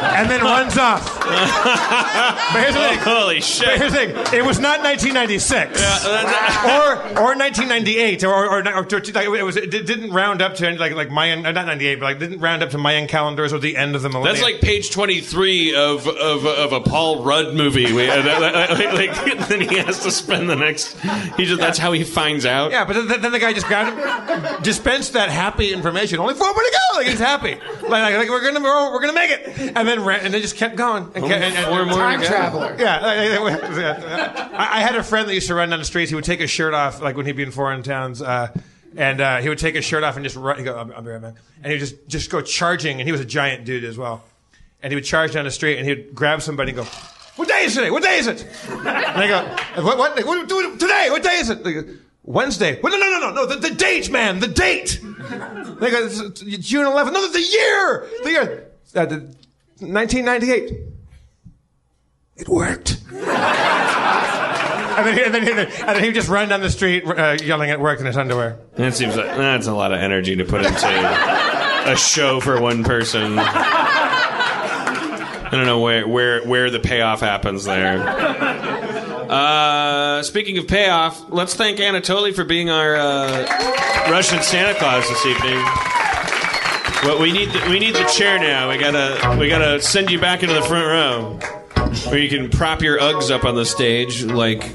And then runs off. But here's the thing. Holy shit. But here's the thing. It was not nineteen ninety-six. Yeah, that, or, or nineteen ninety-eight. Or, or, or, or it, was, it didn't round up to, like, like Mayan, not ninety-eight, but like didn't round up to Mayan calendars or the end of the millennium. That's like page twenty-three of, of, of a Paul Rudd movie. We, uh, like, like, and then he has to spend the next... He just, yeah. That's how he finds out. Yeah, but then, then the guy just grabbed him, dispensed that happy information. Only four more to go! Like, he's happy. Like, like we're gonna, we're, we're gonna make it! And then ran, and they just kept going. And kept, and, and, Four more time traveler. Yeah, I, I had a friend that used to run down the streets. He would take his shirt off, like when he'd be in foreign towns, uh, and uh, he would take his shirt off and just run. He'd go, "I'll be right back," and he would just just go charging. And he was a giant dude as well. And he would charge down the street, and he'd grab somebody and go, "What day is today? What day is it?" And they go, "What? What? What, what today? What day is it?" They go, "Wednesday." "Well, no, no, no, no, no. The, the date, man. The date." They go, "June eleventh." "No, the year. The year." Uh, the, nineteen ninety-eight. "It worked." And, then he, and, then he, and then he would just run down the street uh, yelling at work in his underwear. That seems like that's a lot of energy to put into a show for one person. I don't know where where, where the payoff happens there. Uh, speaking of payoff, let's thank Anatoly for being our uh, Russian Santa Claus this evening. Well, we need the, we need the chair now. We gotta we gotta send you back into the front row, where you can prop your Uggs up on the stage, like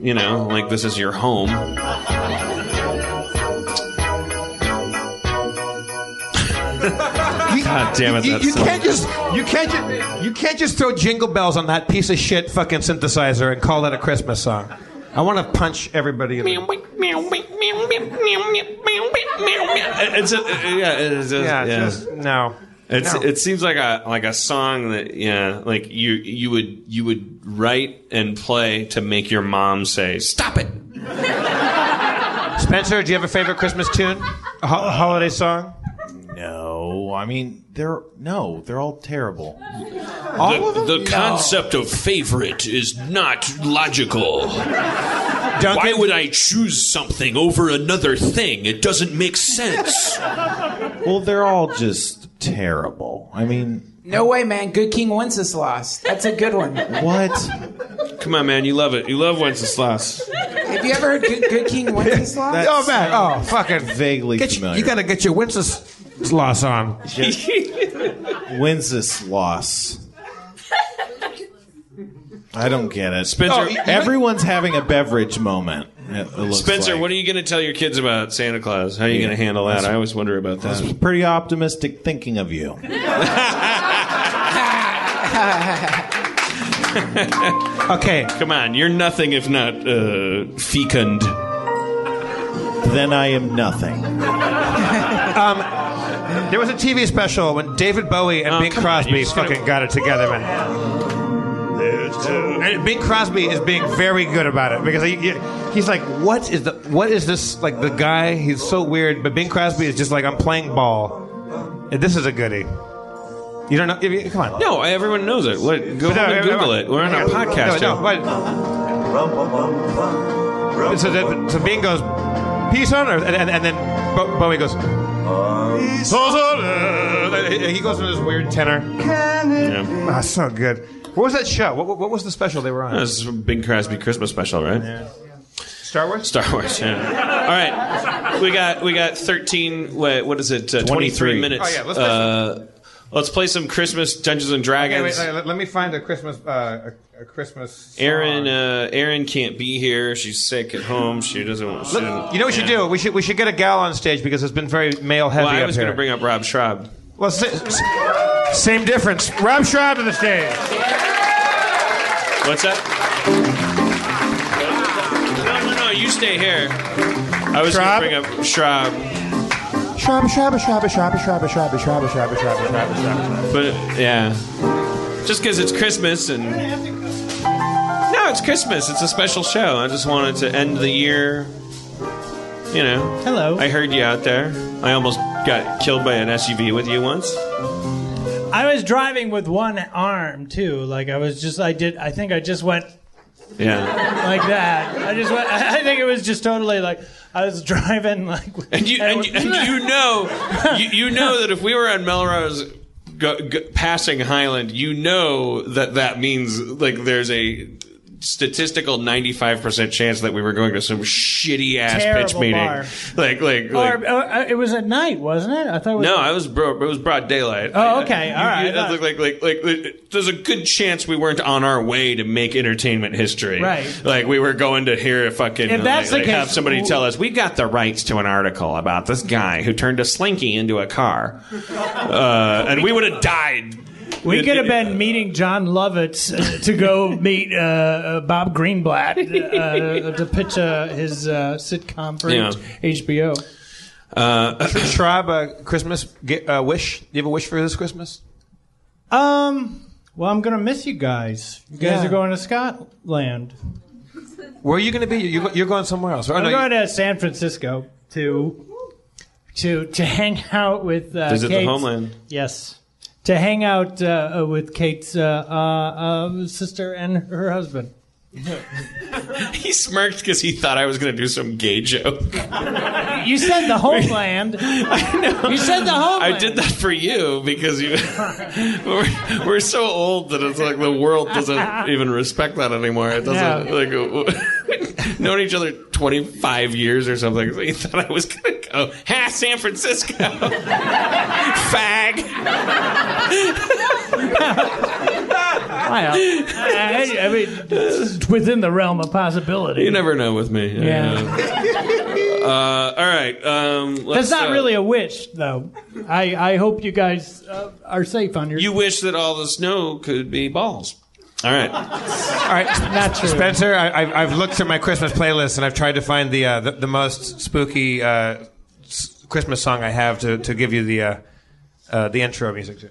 you know, like this is your home. God damn it! You, you, you can't just you can't just, you can't just throw Jingle Bells on that piece of shit fucking synthesizer and call that a Christmas song. I want to punch everybody in the... It's a, yeah, it's a, yeah, yeah. Just, no. It's, no. It seems like a like a song that yeah, like you you would you would write and play to make your mom say, "Stop it." Spencer, do you have a favorite Christmas tune? A ho- holiday song? No, I mean they're no, they're all terrible. All the, of them? The no. concept of favorite is not logical. Duncan, why would I choose something over another thing? It doesn't make sense. Well, they're all just terrible. I mean, no way, man. Good King Wenceslas. That's a good one. What? Come on, man. You love it. You love Wenceslas. Have you ever heard Good, Good King Wenceslas? Oh man. Oh, fucking vaguely get familiar. You, you gotta get your Wenceslas. Loss on. When's this loss? I don't get it. Spencer, oh, everyone's having a beverage moment. Spencer, like. What are you going to tell your kids about Santa Claus? How are you yeah. going to handle that? That's, I always wonder about that. That's pretty optimistic thinking of you. Okay. Come on. You're nothing if not uh, fecund. Then I am nothing. um... There was a T V special when David Bowie and oh, Bing Crosby on, fucking gonna... got it together, man. There's two. And Bing Crosby is being very good about it because he, he's like, "What is the what is this? Like the guy, he's so weird." But Bing Crosby is just like, "I'm playing ball. And this is a goodie." You don't know? You, come on. No, everyone knows it. What, go no, and Google no, it. We're on a podcast. No, no, but, so, that, so Bing goes, "Peace on earth," and, and, and then Bo- Bowie goes. He goes into this weird tenor. Yeah. Ah, so good. What was that show? What, what, what was the special they were on? It was a Bing Crosby Christmas special, right? Yeah. Star Wars? Star Wars, yeah. All right. We got we got thirteen, wait, what is it, uh, twenty-three minutes. Oh, yeah. Let's play, uh, let's play some Christmas Dungeons and Dragons. Okay, wait, wait, let me find a Christmas uh, a, a Christmas song. Aaron, uh, Aaron can't be here. She's sick at home. She doesn't want to. You know what we should do? We should, we should get a gal on stage because it's been very male-heavy up here. Well, I was going to bring up Rob Schraub. Well, same difference. Rob Schraub to the stage. What's that? No, no, no. you stay here. I was going to bring up Shrab. Shrab, Shrab, Shrab, Shrab, Shrab, Shrab, Shrab, Shrab, Shrab, but yeah, just because it's Christmas and no, it's Christmas. It's a special show. I just wanted to end the year. You know. Hello. I heard you out there. I almost got killed by an S U V with you once. I was driving with one arm too. Like I was just, I did. I think I just went. Yeah. Like that. I just went. I think it was just totally like I was driving like. And you and, and, you, and you know, you, you know that if we were on Melrose. Go, go, passing Highland, you know that that means like there's a statistical ninety-five percent chance that we were going to some shitty ass pitch meeting. Bar. Like, like, like or, uh, it was at night, wasn't it? I thought it was no, like... I was bro- it was broad daylight. Oh, okay, all right. You, you, thought... like, like, like, like, there's a good chance we weren't on our way to make entertainment history. Right. Like we were going to hear a fucking. If that's like, the like, case, have somebody w- tell us we got the rights to an article about this guy who turned a slinky into a car, uh, and we would have died. We could have been meeting John Lovitz to go meet uh, Bob Greenblatt uh, to pitch uh, his uh, sitcom for yeah. H B O. Uh, Shrob, uh, Christmas get, uh, wish. Do you have a wish for this Christmas? Um. Well, I'm gonna miss you guys. You guys yeah. are going to Scotland. Where are you gonna be? You're, you're going somewhere else. Or I'm no, going you... to San Francisco to to to hang out with. Uh, Visit Kate's, the homeland. Yes. To hang out uh, with Kate's uh, uh, uh, sister and her husband. He smirked because he thought I was going to do some gay joke. You said the homeland. I know. You said the homeland. I did that for you because you. we're, we're so old that it's like the world doesn't even respect that anymore. It doesn't no. like known each other twenty-five years or something. So he thought I was going to go ha San Francisco fag. Wow. I, I mean, it's within the realm of possibility. You never know with me. Yeah. uh, all right. Um, let's, that's not uh, really a wish, though. I, I hope you guys uh, are safe on your. You wish that all the snow could be balls. All right. All right. Not true. Spencer, I, I've, I've looked through my Christmas playlist and I've tried to find the uh, the, the most spooky uh, s- Christmas song I have to, to give you the uh, uh, the intro music to.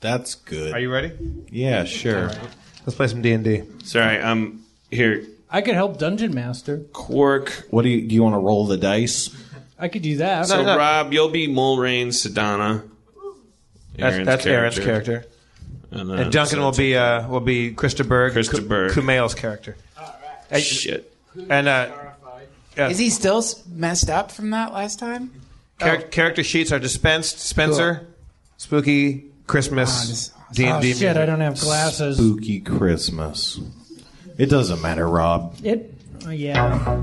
That's good. Are you ready? Yeah, sure. Right. Let's play some D and D. Sorry, um, here. I could help Dungeon Master. Quark. What do you do? You want to roll the dice? I could do that. So, no, no. Rob, you'll be Mulrain Sedana. That's, that's character. Aaron's character. And, and Duncan will be uh, will be Christaberg. Christaberg. K- Kumail's character. All right. I, Shit. And uh, yeah. Is he still messed up from that last time? Char- oh. Character sheets are dispensed. Spencer, cool. Spooky. Christmas, oh, D and D. Oh, shit, I don't have glasses. Spooky Christmas. It doesn't matter, Rob. It, oh, yeah.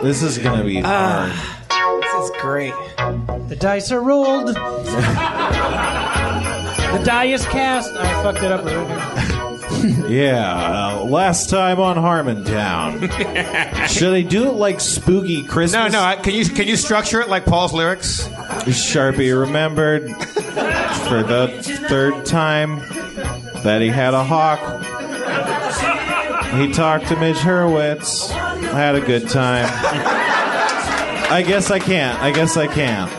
This is going to be uh, hard. This is great. The dice are rolled. The die is cast. I fucked it up already. Yeah, uh, last time on Harmontown. Should I do it like Spooky Christmas? No, no. I, can you can you structure it like Paul's lyrics? Sharpie remembered for the third time that he had a hawk. He talked to Midge Hurwitz. I had a good time. I guess I can't. I guess I can't.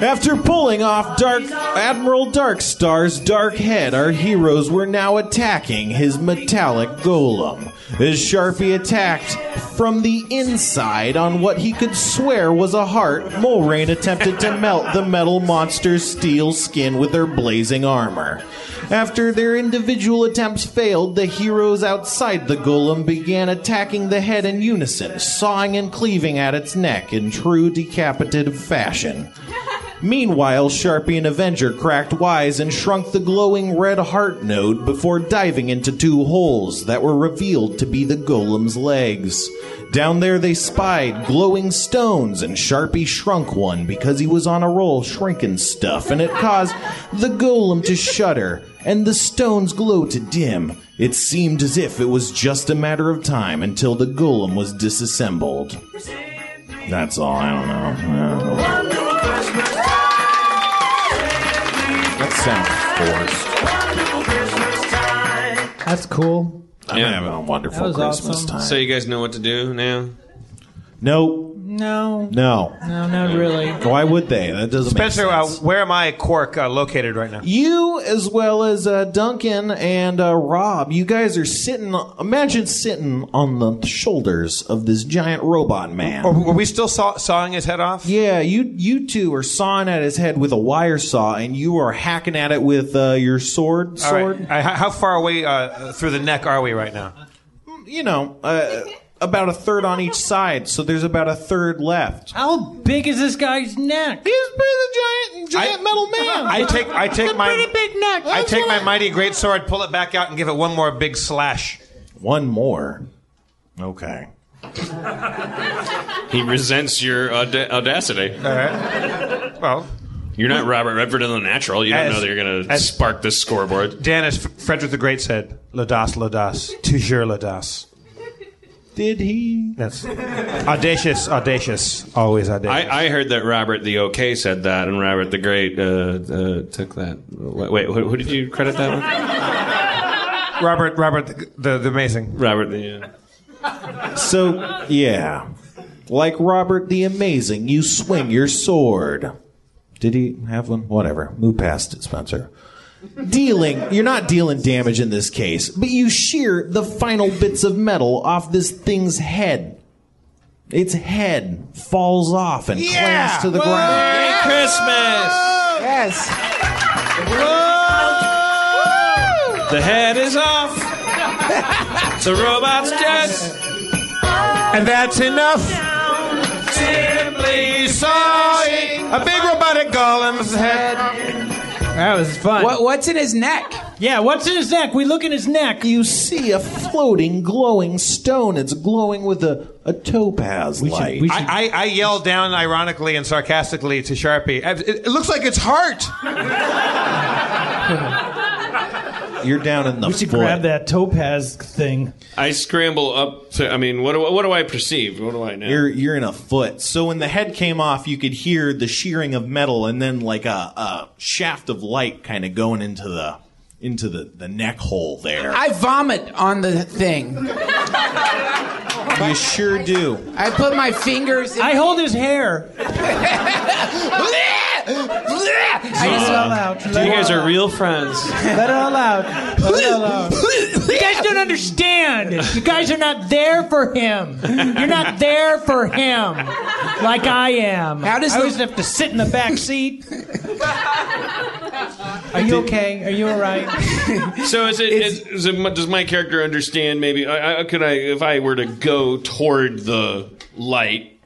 After pulling off Dark Admiral Darkstar's dark head, our heroes were now attacking his metallic golem. As Sharpie attacked from the inside on what he could swear was a heart, Mulrain attempted to melt the metal monster's steel skin with their blazing armor. After their individual attempts failed, the heroes outside the golem began attacking the head in unison, sawing and cleaving at its neck in true decapitative fashion. Meanwhile, Sharpie and Avenger cracked wise and shrunk the glowing red heart node before diving into two holes that were revealed to be the golem's legs. Down there they spied glowing stones, and Sharpie shrunk one because he was on a roll shrinking stuff, and it caused the golem to shudder and the stone's glow to dim. It seemed as if it was just a matter of time until the golem was disassembled. That's all. I don't know. I don't know. That sounds forced. cool. I'm yeah. having a wonderful Christmas awesome. time. So you guys know what to do now? No. No. No. No, not really. Why would they? That doesn't Especially, make sense. Especially, uh, where am I, Quark, uh, located right now? You, as well as uh, Duncan and uh, Rob, you guys are sitting, imagine sitting on the shoulders of this giant robot man. Are, are we still saw, sawing his head off? Yeah, you you two are sawing at his head with a wire saw, and you are hacking at it with uh, your sword. sword. All right. I, how far away uh, through the neck are we right now? You know... Uh, About a third on each side, so there's about a third left. How big is this guy's neck? He's a giant, giant I, metal man. I take, I take it's a my, pretty big neck. I take my mighty great sword, pull it back out, and give it one more big slash. One more, okay. He resents your aud- audacity. All right. Well. You're not Robert Redford in The Natural. You don't as, know that you're going to spark this scoreboard. Dan, as Frederick the Great said, "La das, la das, toujours la das." Did he? That's audacious, audacious, always audacious. I, I heard that Robert the OK said that, and Robert the Great uh, uh, took that. Wait, who, who did you credit that with? Robert, Robert the, the, the amazing. Robert the. Uh... So yeah, like Robert the Amazing, you swing your sword. Did he have one? Whatever. Move past it, Spencer. Dealing, you're not dealing damage in this case, but you shear the final bits of metal off this thing's head. Its head falls off and yeah! clangs to the Whoa! ground. Merry Christmas! Yes. Whoa! The head is off. The robot's dead. And that's enough. Simply sawing a big robotic golem's head. That was fun. What, what's in his neck? Yeah, what's in his neck? We look in his neck. You see a floating, glowing stone. It's glowing with a, a topaz we light. Should, we should, I, I, I yelled down ironically and sarcastically to Sharpie. It, it looks like it's heart. You're down in the We should foot. grab that topaz thing. I scramble up to, I mean, what do, what do I perceive? What do I know? You're, you're in a foot. So when the head came off, you could hear the shearing of metal and then like a, a shaft of light kind of going into the... into the, the neck hole there. I vomit on the thing. You sure do. I put my fingers in I hold his hair. I just all out. You guys are real friends. Let it all out. Let it all out. You guys don't understand. You guys are not there for him. You're not there for him like I am. How does I always the... have to sit in the back seat. Are you okay? Are you all right? So is it, is, is it? Does my character understand? Maybe I, I, could I, if I were to go toward the light?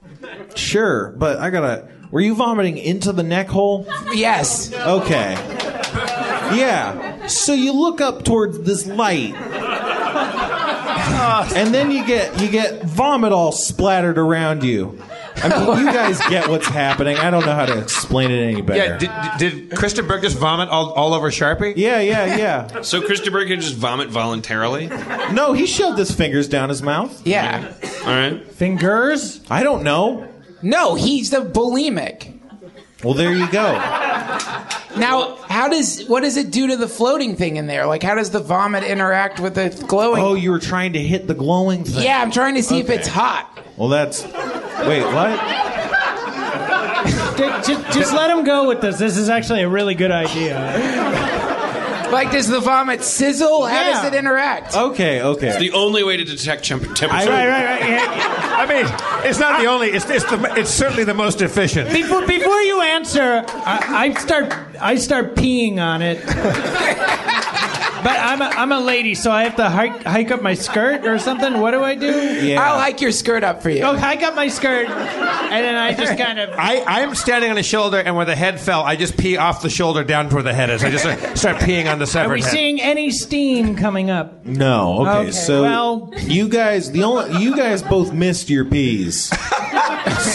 Sure, but I gotta. Were you vomiting into the neck hole? Yes. Okay. Yeah. So you look up towards this light, and then you get you get vomit all splattered around you. I mean, you guys get what's happening. I don't know how to explain it any better. Yeah, did, did Kristen Berg just vomit all, all over Sharpie? Yeah, yeah, yeah. So Kristen Berg can just vomit voluntarily? No, he shoved his fingers down his mouth. Yeah. All right. Fingers? I don't know. No, he's the bulimic. Well, there you go. Now, how does what does it do to the floating thing in there? Like, how does the vomit interact with the glowing? Oh, you were trying to hit the glowing thing. Yeah, I'm trying to see okay. if it's hot. Well, that's... Wait, what? just, just, just let him go with this. This is actually a really good idea. Like, does the vomit sizzle? How yeah. does it interact? Okay, okay. It's the only way to detect temperature. I, right, right, right. Yeah. I mean, it's not the only. It's it's, the, it's certainly the most efficient. Before before you answer, I, I start I start peeing on it. But I'm a, I'm a lady, so I have to hike, hike up my skirt or something. What do I do? Yeah. I'll hike your skirt up for you. Oh, hike up my skirt, and then I just kind of... I, I'm standing on a shoulder, and where the head fell, I just pee off the shoulder down to where the head is. I just start peeing on the severed head. Are we head. seeing any steam coming up? No. Okay, okay so well... you guys the only you guys both missed your pees.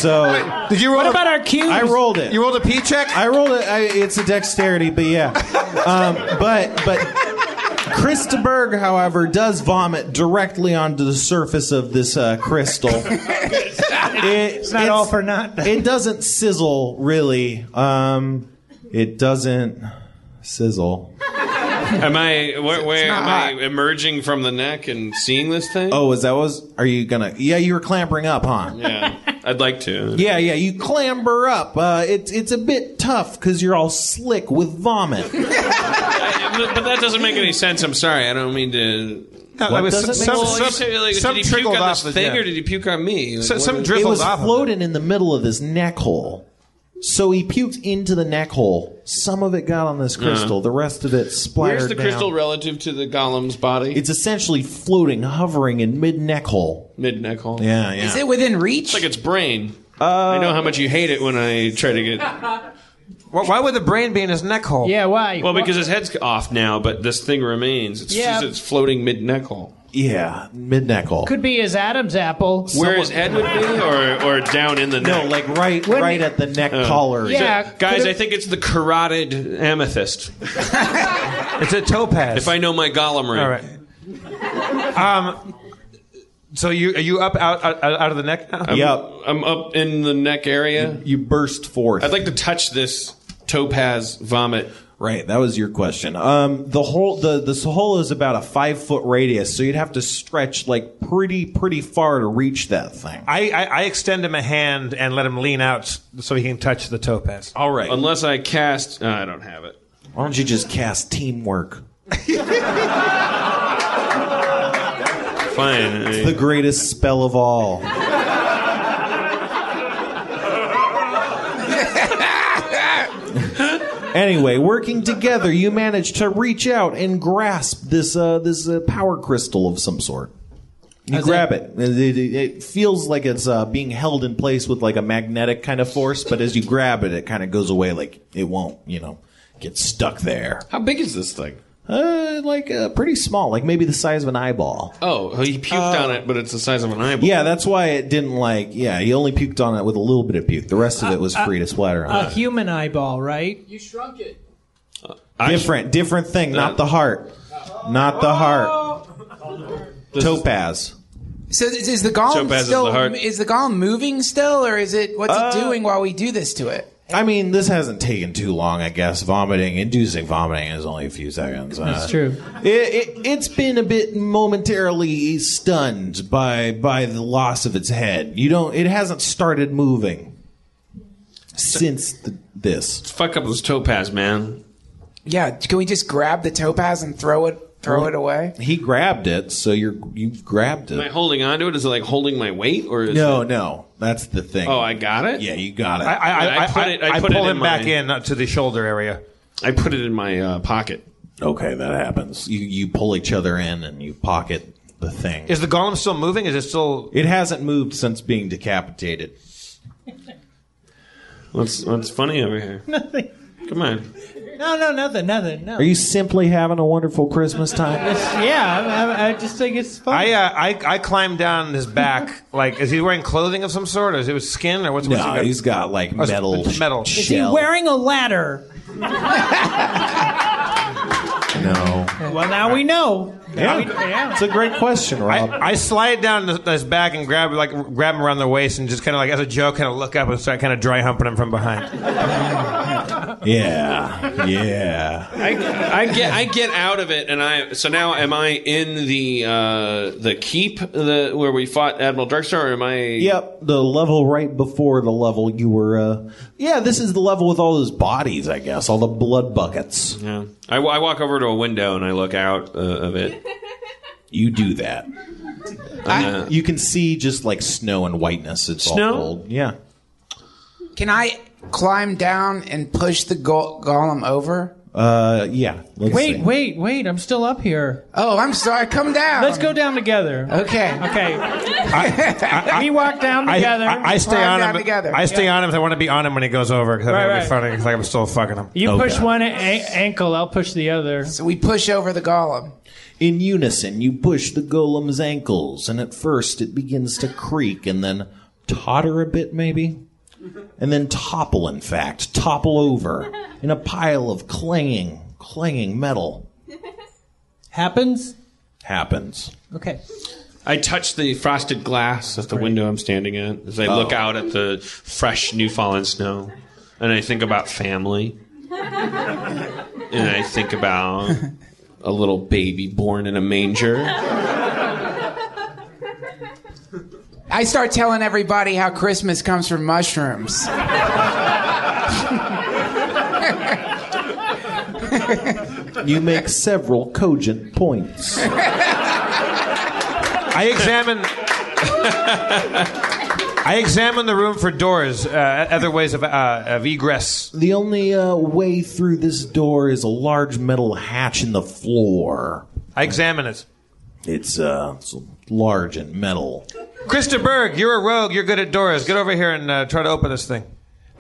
So Wait, did you roll what a, about our cubes? I rolled it. You rolled a pee check? I rolled it. I, it's a dexterity, but yeah. Um, but but... Krista Berg, however, does vomit directly onto the surface of this uh, crystal. It, it's not it's, all for naught. It doesn't sizzle, really. Um, it doesn't sizzle. Am I? Where, where am hot. I emerging from the neck and seeing this thing? Oh, is that was? Are you gonna? Yeah, you were clambering up, huh? Yeah, I'd like to. Yeah, yeah, you clamber up. Uh, it's it's a bit tough because you're all slick with vomit. I, but that doesn't make any sense. I'm sorry. I don't mean to. What I was some, some, well, some, say, like, some did he puke on this thing, or did he puke on me? Like, so, some dribbled off. It was off floating of it. In the middle of this neck hole. So he puked into the neck hole. Some of it got on this crystal. Uh-huh. The rest of it splattered. Where's the down. Crystal relative to the golem's body? It's essentially floating, hovering in mid-neck hole. Mid-neck hole. Yeah, yeah. Is it within reach? It's like its brain. Uh, I know how much you hate it when I try to get... Why would the brain be in his neck hole? Yeah, why? Well, because his head's off now, but this thing remains. It's yeah. just it's floating mid-neck hole. Yeah, mid-neck hole. Could be his Adam's apple. Where Someone, his head would be, or, or down in the neck? No, like right Wouldn't right at the neck uh, collar. Yeah, so, guys, I think it's the carotid amethyst. It's a topaz. If I know my golem ring. All right. Um... So you are you up out out, out of the neck now? I'm, yep, I'm up in the neck area. You, you burst forth. I'd like to touch this topaz vomit. Right, that was your question. Um, the whole the this hole is about a five foot radius, so you'd have to stretch like pretty pretty far to reach that thing. I, I, I extend him a hand and let him lean out so he can touch the topaz. All right, unless I cast, uh, I don't have it. Why don't you just cast teamwork? Fine. It's the greatest spell of all. Anyway, working together, you manage to reach out and grasp this uh, this uh, power crystal of some sort. You How's grab it? It. It, it. It feels like it's uh, being held in place with like a magnetic kind of force, but as you grab it, it kind of goes away. Like it won't, you know, get stuck there. How big is this thing? Uh, like uh, pretty small, like maybe the size of an eyeball. Oh, he puked uh, on it, but it's the size of an eyeball. Yeah, that's why it didn't like. Yeah, he only puked on it with a little bit of puke. The rest of it was uh, free to splatter on. A it. Human eyeball, right? You shrunk it. Uh, different, sh- different thing. Uh, not the heart. Uh, not the heart. Oh. Topaz. So is, is the golem Topaz still? Is the, heart. Is the golem moving still, or is it? What's uh, it doing while we do this to it? I mean, this hasn't taken too long, I guess. Vomiting, inducing vomiting is only a few seconds. Uh, That's true. It, it, it's been a bit momentarily stunned by by the loss of its head. You don't. It hasn't started moving since the, this. Let's fuck up those topaz, man. Yeah, can we just grab the topaz and throw it? Throw well, it away? He grabbed it, so you're, you've grabbed it. Am I holding onto it? Is it like holding my weight? or is No, it... no. That's the thing. Oh, I got it? Yeah, you got it. I, I, I, I put it. I, I put pull it him my... back in uh, to the shoulder area. I put it in my uh, pocket. Okay, that happens. You you pull each other in and you pocket the thing. Is the golem still moving? Is it still... It hasn't moved since being decapitated. what's, what's funny over here? Nothing. Come on. No, no, nothing, nothing, no. Are you simply having a wonderful Christmas time? yeah, I, I just think it's fun. I, uh, I I climbed down his back. Like, is he wearing clothing of some sort? Or is it his skin? Or what's, what's no, he got? He's got, like, metal. Oh, metal. Is shell. He wearing a ladder? No. Well, now we know. Yeah, we, yeah. It's a great question, Rob. I, I slide down his back and grab like grab him around the waist and just kind of like as a joke, kind of look up and start kind of dry humping him from behind. Yeah, yeah. I, I get I get out of it, and I so now am I in the uh, the keep the where we fought Admiral Darkstar? Or am I? Yep, the level right before the level you were. Uh, yeah, this is the level with all those bodies, I guess, all the blood buckets. Yeah, I, I walk over to a window and I look out uh, of it. You do that. I, you can see just like snow and whiteness. It's snow? All gold. Yeah. Can I climb down and push the go- golem over? Uh, yeah. Let's wait, see. wait, wait! I'm still up here. Oh, I'm sorry. Come down. Let's go down together. Okay, okay. I, I, I, we walk down together. I, I, I stay on him. Together. I stay yeah. on him. I want to be on him when he goes over because that'd right, be funny. Because right. I'm still fucking him. You okay. push one a- ankle. I'll push the other. So we push over the golem. In unison, you push the golem's ankles, and at first it begins to creak and then totter a bit, maybe, and then topple, in fact, topple over in a pile of clanging, clanging metal. Happens? Happens. Okay. I touch the frosted glass at the right. window I'm standing at as I oh. look out at the fresh, new fallen snow, and I think about family, and I think about... a little baby born in a manger. I start telling everybody how Christmas comes from mushrooms. You make several cogent points. I examine... I examine the room for doors, uh, other ways of, uh, of egress. The only uh, way through this door is a large metal hatch in the floor. I examine it. It's, uh, it's large and metal. Krista Berg, you're a rogue. You're good at doors. Get over here and uh, try to open this thing.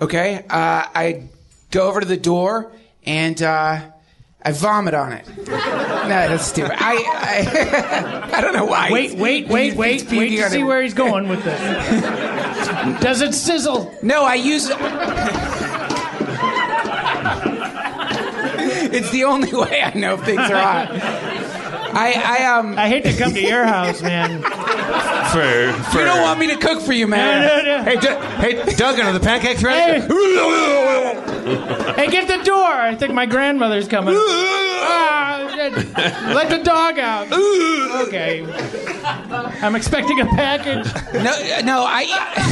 Okay. Uh, I go over to the door and uh, I vomit on it. No, that's stupid. I I, I don't know why. Wait, wait, wait, wait. Wait to see where he's going with this. Does it sizzle? No, I use... It's the only way I know if things are hot. I, I, um... I hate to come to your house, man. Fair, fair. You don't want me to cook for you, man. No, no, no. Hey, du- hey, Duncan, are the pancakes ready? Hey. Hey, get the door. I think my grandmother's coming. Ah, let the dog out. Okay. I'm expecting a package. No, no, I...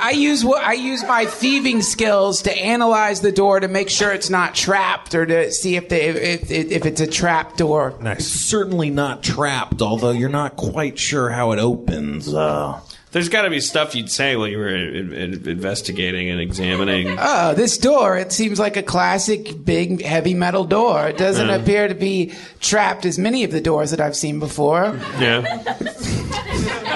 I use I use my thieving skills to analyze the door to make sure it's not trapped or to see if they, if, if if it's a trap door. Nice. It's certainly not trapped, although you're not quite sure how it opens. Uh, There's got to be stuff you'd say while you were in, in, investigating and examining. Oh, this door, it seems like a classic big heavy metal door. It doesn't uh. appear to be trapped as many of the doors that I've seen before. Yeah.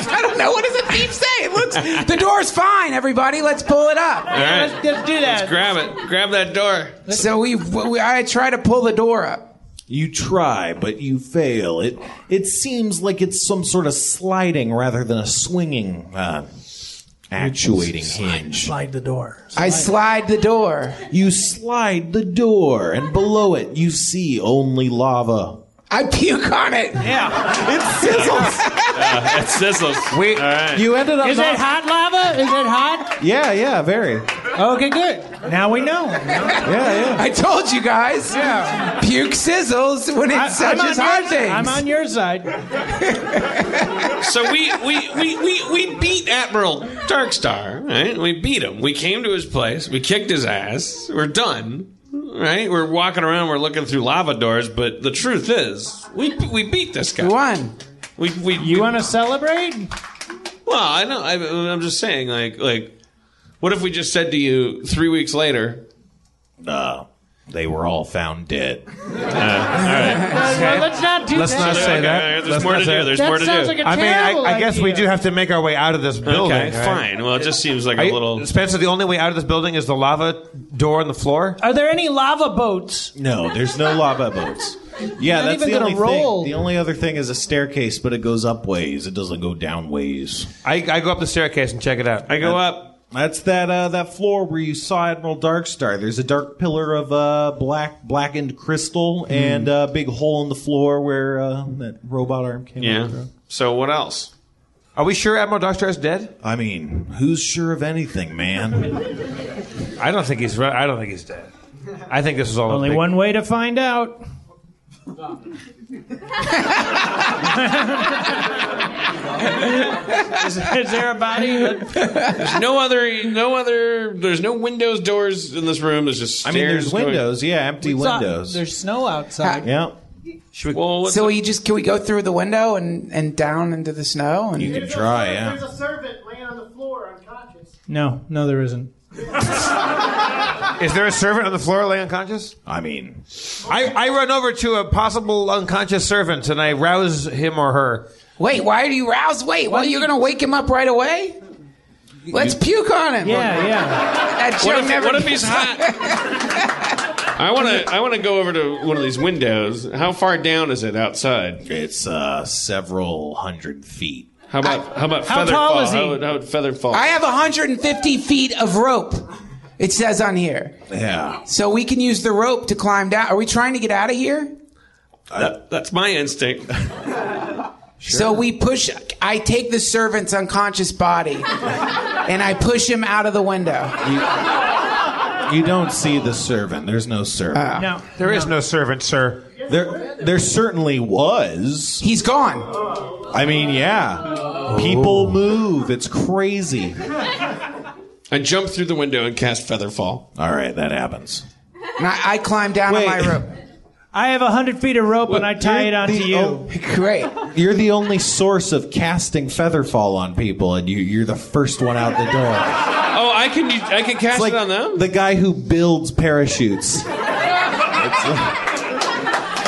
I don't know. What does a thief say? It looks, the door's fine, everybody. Let's pull it up. All right. Let's, let's do that. Let's grab it. Grab that door. So we, we, I try to pull the door up. You try, but you fail. It it seems like it's some sort of sliding rather than a swinging, uh, actuating hinge. Slide the door. Slide. I slide the door. You slide the door, and below it you see only lava. I puke on it. Yeah. It sizzles. Uh, it sizzles. We, All right. You ended up... Is not... it hot lava? Is it hot? Yeah, yeah, very. Okay, good. Now we know. Yeah, yeah. I told you guys. Yeah. Puke sizzles when it touches hard things. I'm on your side. So we, we, we, we, we beat Admiral Darkstar, right? We beat him. We came to his place. We kicked his ass. We're done. Right? We're walking around, we're looking through lava doors, but the truth is, we we beat this guy. We won. We, we, you want to celebrate? Well, I know. I, I'm just saying, like, like, what if we just said to you three weeks later, uh, they were all found dead. Uh, all right. Well, well, let's not do let's that. Let's not say okay, that. There's let's more to do. There's that more to do. Like I mean, I, I guess we do have to make our way out of this building. Okay, right? Fine. Well, it just seems like Are a little... You, Spencer, the only way out of this building is the lava door on the floor? Are there any lava boats? No, there's no lava boats. Yeah, that's the only roll. thing. The only other thing is a staircase, but it goes up ways. It doesn't go down ways. I, I go up the staircase and check it out. I go I, up. That's that uh, that floor where you saw Admiral Darkstar. There's a dark pillar of uh, black blackened crystal mm. and a big hole in the floor where uh, that robot arm came yeah. out of. So what else? Are we sure Admiral Darkstar is dead? I mean, who's sure of anything, man? I don't think he's. I don't think he's dead. I think this is all only big... one way to find out. is, is there a body? There's no other, no other. There's no windows, doors in this room. There's just. Stairs I mean, there's going. windows. Yeah, empty What's windows. Up? There's snow outside. Yeah. We, well, so you just can we go through the window and, and down into the snow? And you can try. Servant, yeah. There's a servant laying on the floor, unconscious. No, no, there isn't. Is there a servant on the floor laying unconscious? I mean, I, I run over to a possible unconscious servant and I rouse him or her. Wait, why do you rouse? Wait, well, you're going to wake him up right away? Let's puke on him. Yeah, yeah. That joke what if, never what if he's hot? I want to I want to go over to one of these windows. How far down is it outside? It's uh, several hundred feet. How about I, how about how feather tall fall? Is he? How, would, how would feather fall? I have one hundred fifty feet of rope. It says on here. Yeah. So we can use the rope to climb down. Are we trying to get out of here? Uh, that, that's my instinct. Sure. So we push. I take the servant's unconscious body, and I push him out of the window. You, You don't see the servant. There's no servant. Uh, no, there no. is no servant, sir. There, there certainly was. He's gone. I mean, yeah. People move. It's crazy. I jumped through the window and cast Featherfall. All right, that happens. And I, I climbed down Wait. on my rope. I have a hundred feet of rope, well, and I tie it onto you. O- Great. You're the only source of casting Featherfall on people, and you, you're the first one out the door. Oh, I can I can cast like it on them? The guy who builds parachutes. It's like,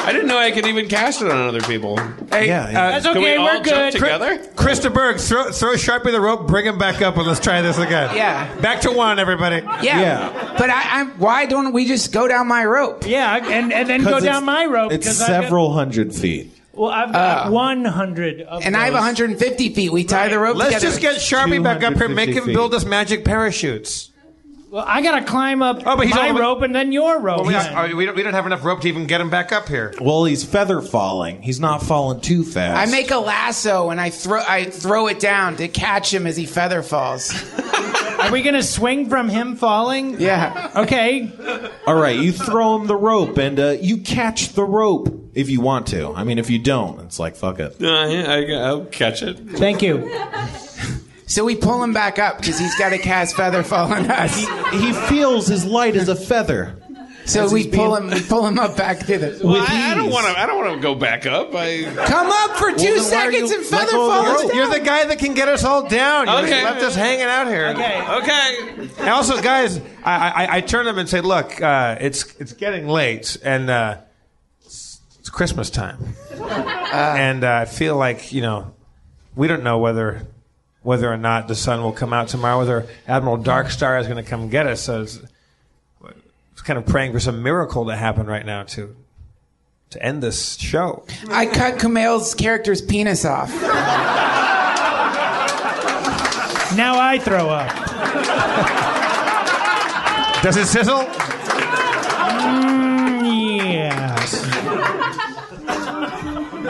I didn't know I could even cast it on other people. Hey, yeah, yeah. Uh, that's okay. Can we all we're good. Jump together? Krista Berg, throw, throw Sharpie the rope, bring him back up, and let's try this again. Yeah. Back to one, everybody. Yeah. yeah. But I, I, why don't we just go down my rope? Yeah, and, and then go down my rope. It's several got, hundred feet. Well, I've got uh, one hundred of And those. I have one hundred fifty feet. We tie right. the rope let's together. Let's just get Sharpie back up here. Make him feet. build us magic parachutes. Well, I gotta climb up oh, but he's my all... rope and then your rope. Well, we, got, we, don't, we don't have enough rope to even get him back up here. Well, he's feather falling. He's not falling too fast. I make a lasso and I throw I throw it down to catch him as he feather falls. Are we gonna swing from him falling? Yeah. Okay. All right. You throw him the rope and uh, you catch the rope if you want to. I mean, if you don't, it's like fuck it. Uh, I, I'll catch it. Thank you. So we pull him back up because he's got to cast Featherfall on us. He, he feels as light as a feather. So we pull being... him, we pull him up back to the. Well, I, I don't want to. I don't want to go back up. I... Come up for two well, seconds you, and Featherfall. You're, you're the guy that can get us all down. You okay. left us hanging out here. Okay. Okay. And also, guys, I, I, I turn to them and say, "Look, uh, it's it's getting late, and uh, it's, it's Christmas time, uh, and uh, I feel like you know, we don't know whether." whether or not the sun will come out tomorrow, whether Admiral Darkstar is going to come get us. So it's, it's kind of praying for some miracle to happen right now to to end this show. I cut Kumail's character's penis off. Now I throw up. Does it sizzle? Mm, yes.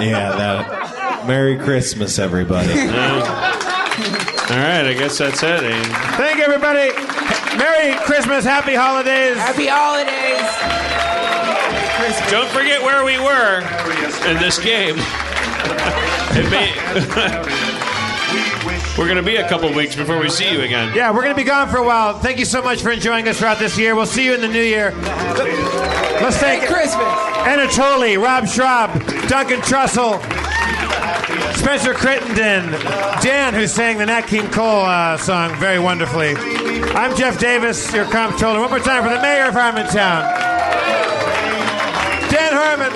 Yeah, that. Merry Christmas, everybody. All right, I guess that's it. Ian. Thank you, everybody. Merry Christmas. Happy holidays. Happy holidays. Christmas. Don't forget where we were in this game. It may... We're going to be a couple weeks before we see you again. Yeah, we're going to be gone for a while. Thank you so much for enjoying us throughout this year. We'll see you in the new year. Let's thank Merry Christmas. Anatoly, Rob Schraub, Duncan Trussell. Spencer Crittenden, Dan, who sang the Nat King Cole uh, song very wonderfully. I'm Jeff Davis, your comptroller. One more time for the mayor of Harmontown, Dan Harmon.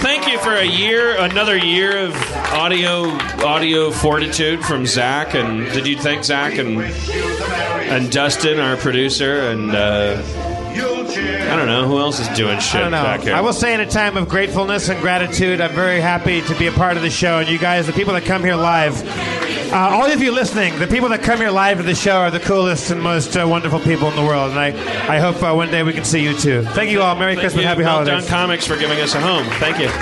Thank you for a year, another year of audio, audio fortitude from Zach. And did you thank Zach and and Dustin, our producer, and? Uh, I don't know. Who else is doing shit I don't know. back here? I will say in a time of gratefulness and gratitude, I'm very happy to be a part of the show. And you guys, the people that come here live, uh, all of you listening, the people that come here live to the show are the coolest and most uh, wonderful people in the world. And I, I hope uh, one day we can see you too. Thank you all. Merry Thank Christmas. You. Happy well holidays. Thank you, Comics, for giving us a home. Thank you.